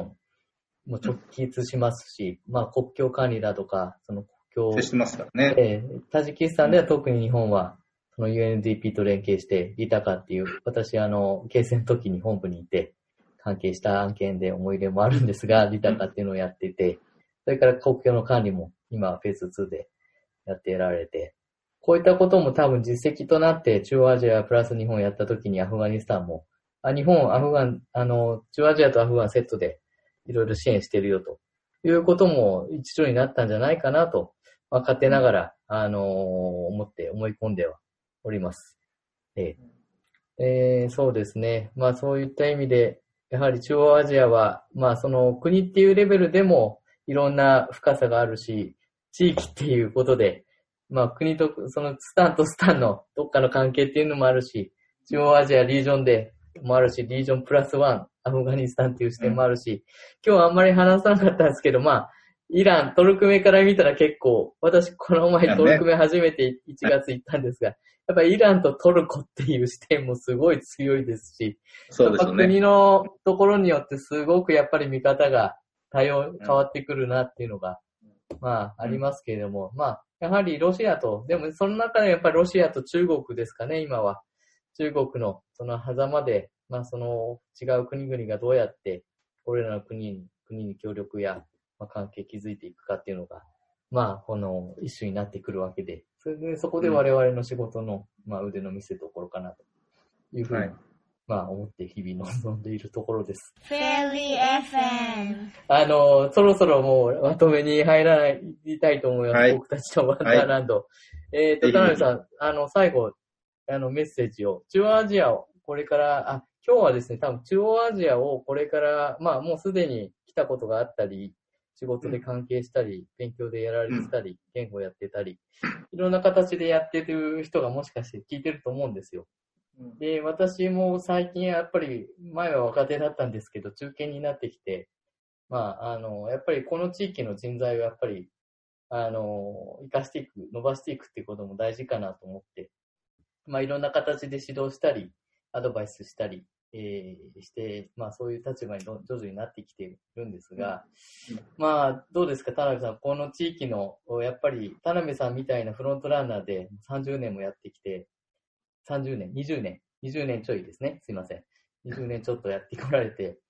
もう直結しますし、まあ国境管理だとか、その国境してますからね。タジキスタンでは特に日本はその UNDP と連携してJICAっていう、私慶戦の時に本部にいて関係した案件で思い入れもあるんですが、JICAっていうのをやっていて、それから国境の管理も今フェーズ2でやってられて、こういったことも多分実績となって中央アジアプラス日本をやった時にアフガニスタンも日本、アフガン、中央アジアとアフガンセットでいろいろ支援しているよということも一助になったんじゃないかなと、まあ、勝手ながら、思い込んではおります。そうですね。まあそういった意味で、やはり中央アジアは、まあその国っていうレベルでもいろんな深さがあるし、地域っていうことで、まあ国と、そのスタンとスタンのどっかの関係っていうのもあるし、中央アジアリージョンで、もあるし、リージョンプラスワン、アフガニスタンという視点もあるし、今日はあんまり話さなかったんですけど、まあ、イラン、トルクメから見たら結構、私この前トルクメ初めて1月行ったんですが、やっぱりイランとトルコっていう視点もすごい強いですし、そうですね、国のところによってすごくやっぱり見方が変わってくるなっていうのが、まあありますけれども、まあ、やはりロシアと、でもその中でやっぱりロシアと中国ですかね、今は。中国のその狭間で、まあその違う国々がどうやって、これらの国に協力や関係築いていくかっていうのが、まあこの一種になってくるわけで、それでそこで我々の仕事の、腕の見せ所かなというふうに、思って日々臨んでいるところです。フェリー FM。そろそろもうまとめに入らない、いたいと思います。はい、僕たちのワンダーランド。はい、田辺さん、最後、メッセージを、中央アジアをこれから、今日はですね、多分中央アジアをこれから、まあもうすでに来たことがあったり、仕事で関係したり、勉強でやられてたり、言語やってたり、いろんな形でやってる人がもしかして聞いてると思うんですよ。で、私も最近やっぱり、前は若手だったんですけど、中堅になってきて、やっぱりこの地域の人材をやっぱり、生かしていく、伸ばしていくってことも大事かなと思って、いろんな形で指導したり、アドバイスしたり、して、そういう立場に徐々になってきているんですが、どうですか、田辺さん、この地域の、やっぱり田辺さんみたいなフロントランナーで30年もやってきて、20年ちょいですね、すいません。20年ちょっとやってこられて、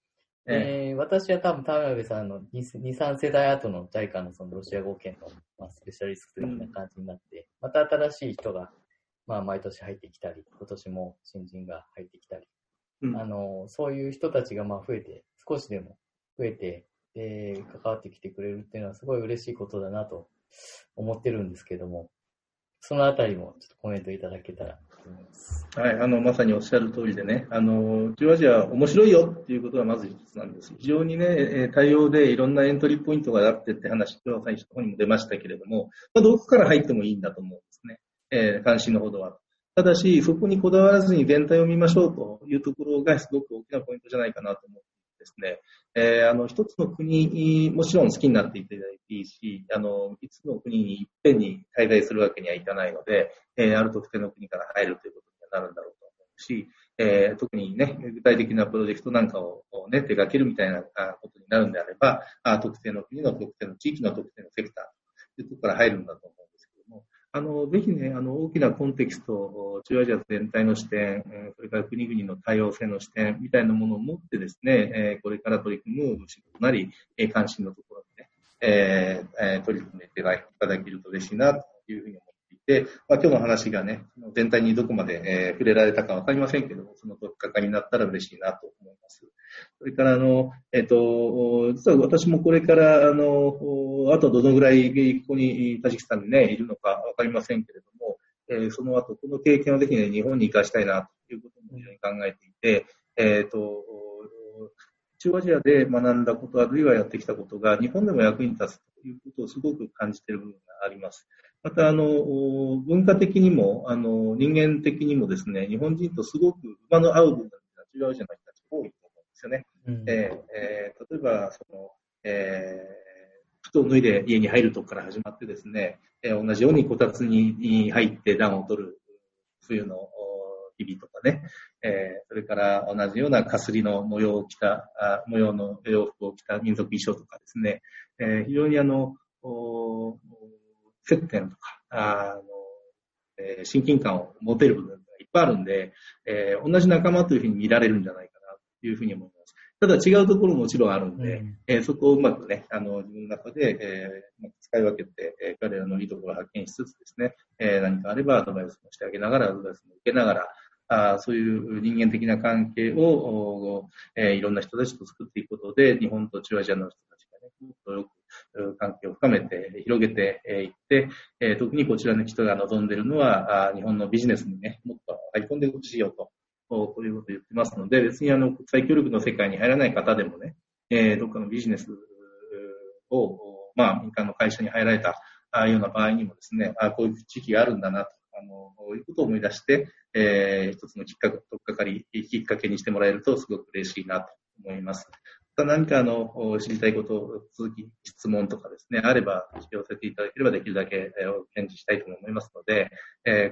私は多分田辺さんの2、3世代後の JICA のそのロシア語圏の、スペシャリストみたいな感じになって、また新しい人が、毎年入ってきたり、今年も新人が入ってきたり、そういう人たちが増えて、少しでも増えて、関わってきてくれるっていうのはすごい嬉しいことだなと思ってるんですけども、そのあたりもちょっとコメントいただけたらと思います。はい、まさにおっしゃる通りでね、中央アジア面白いよっていうことがまず一つなんです。非常にね、多様でいろんなエントリーポイントがあってって話、今日は最初の方にも出ましたけれども、どこから入ってもいいんだと思うんですね。関心のほどは。ただし、そこにこだわらずに全体を見ましょうというところがすごく大きなポイントじゃないかなと思っですね、一つの国、もちろん好きになっていただいていいし、いつの国にいっぺんに滞在するわけにはいかないので、ある特定の国から入るということになるんだろうと思うし、特にね、具体的なプロジェクトなんかを、ね、手掛けるみたいなことになるんであれば、特定の国の特定の地域の特定のセクターというところから入るんだと思うんですけども、ぜひね、大きなコンテキスト、中央アジア全体の視点、それから国々の多様性の視点みたいなものを持ってですね、これから取り組む仕事なり、関心のところにね、取り組んでいただけると嬉しいなというふうに思います。で、今日の話がね、全体にどこまで、触れられたか分かりませんけども、その取っかかりになったら嬉しいなと思います。それから実は私もこれからあとどのぐらいここにタジキスタンにねいるのか分かりませんけれども、その後この経験をぜひね日本に生かしたいなということも非常に考えていて、中央アジアで学んだことあるいはやってきたことが日本でも役に立つということをすごく感じている部分があります。また文化的にも人間的にもですね、日本人とすごく馬の合う部分が中央アジアの人たち多いと思うんですよね。例えば服を脱いで家に入るとこから始まってですね、同じようにこたつに入って暖を取る冬の日々とかね、それから同じようなかすりの模様の洋服を着た民族衣装とかですね、非常に接点とか親近感を持てる部分がいっぱいあるんで、同じ仲間というふうに見られるんじゃないかなというふうに思います。ただ違うところももちろんあるんで、そこをうまくね自分の中で、使い分けて、彼らのいいところを発見しつつですね、何かあればアドバイスもしてあげながらアドバイスも受けながらそういう人間的な関係を、いろんな人たちと作っていくことで日本と中央アジアの人たちがねもっとよく関係を深めて広げていって、特にこちらの人が望んでいるのは日本のビジネスにねもっと入り込んでほしいよとこういうことを言ってますので、別に国際協力の世界に入らない方でもね、どっかのビジネスを民間の会社に入られたような場合にもですね、こういう地域があるんだなということを思い出して、一つのきっかけにしてもらえるとすごく嬉しいなと思います。また何か知りたいこと、続き質問とかですね、あれば寄せていただければできるだけお返事したいと思いますので、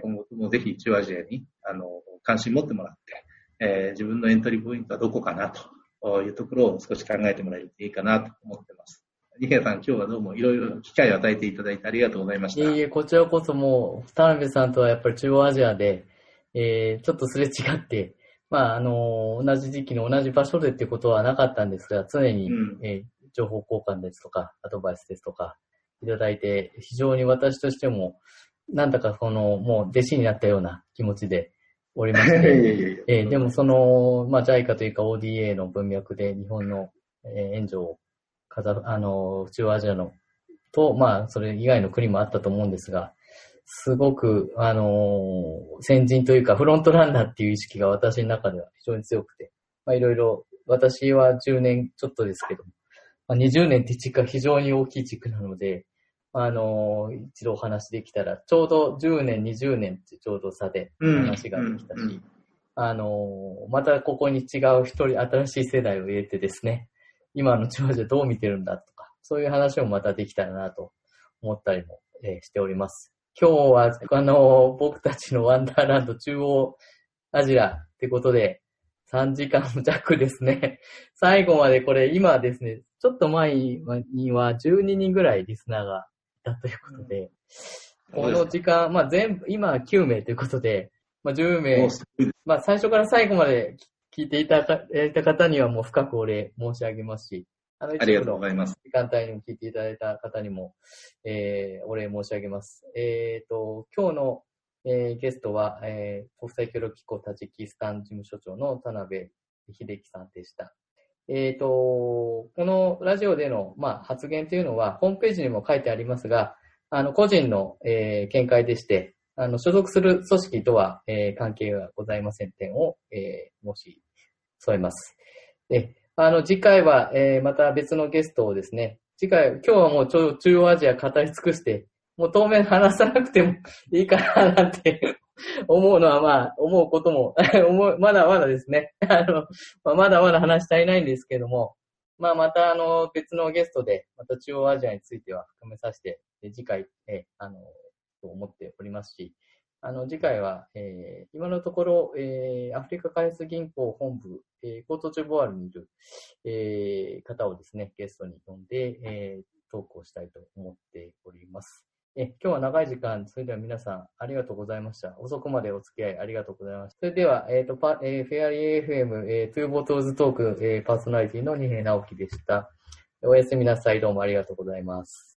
今後ともぜひ中央アジアに関心持ってもらって、自分のエントリーポイントはどこかなというところを少し考えてもらえるといいかなと思っています。JICAさん、今日はどうもいろいろ機会を与えていただいてありがとうございました。いえいえ、こちらこそもう、田辺さんとはやっぱり中央アジアで、ちょっとすれ違って、同じ時期の同じ場所でっていうことはなかったんですが、常に、情報交換ですとか、アドバイスですとか、いただいて、非常に私としても、なんだかもう弟子になったような気持ちでおりまして、でもJICAというか ODA の文脈で日本の援助を、中央アジアのと、それ以外の国もあったと思うんですが、すごく、先人というか、フロントランナーっていう意識が私の中では非常に強くて、いろいろ、私は10年ちょっとですけど、20年って軸が非常に大きい軸なので、一度お話できたら、ちょうど10年、20年ってちょうど差で話ができたし、またここに違う一人、新しい世代を入れてですね、今の中央アジアどう見てるんだとか、そういう話もまたできたらなと思ったりも、しております。今日は、僕たちのワンダーランド中央アジアってことで、3時間弱ですね。最後までこれ、今ですね、ちょっと前には12人ぐらいリスナーがいたということで、この時間、全部、今9名ということで、10名、最初から最後まで聞いていた方にはもう深くお礼申し上げますし、ありがとうございます。時間帯にも聞いていただいた方にも、お礼申し上げます。今日の、ゲストは、国際協力機構タジキスタン事務所長の田辺秀樹さんでした。このラジオでの、発言というのは、ホームページにも書いてありますが、個人の、見解でして、所属する組織とは、関係がございません点を、申し添えます。次回は、また別のゲストをですね、今日はもう中央アジア語り尽くして、もう当面話さなくてもいいかななんて思うのはまあ、思うこともまだまだですね。まだまだ話したいないんですけども、まあまた別のゲストで、また中央アジアについては含めさせて、次回、と思っておりますし、次回は、今のところ、アフリカ開発銀行本部、コートジボワールにいる、方をですね、ゲストに呼んで、トークをしたいと思っております。今日は長い時間、それでは皆さんありがとうございました。遅くまでお付き合いありがとうございました。それでは、フェアリー FM、トゥーボトルズトーク、パーソナリティの二瓶直樹でした。おやすみなさい。どうもありがとうございます。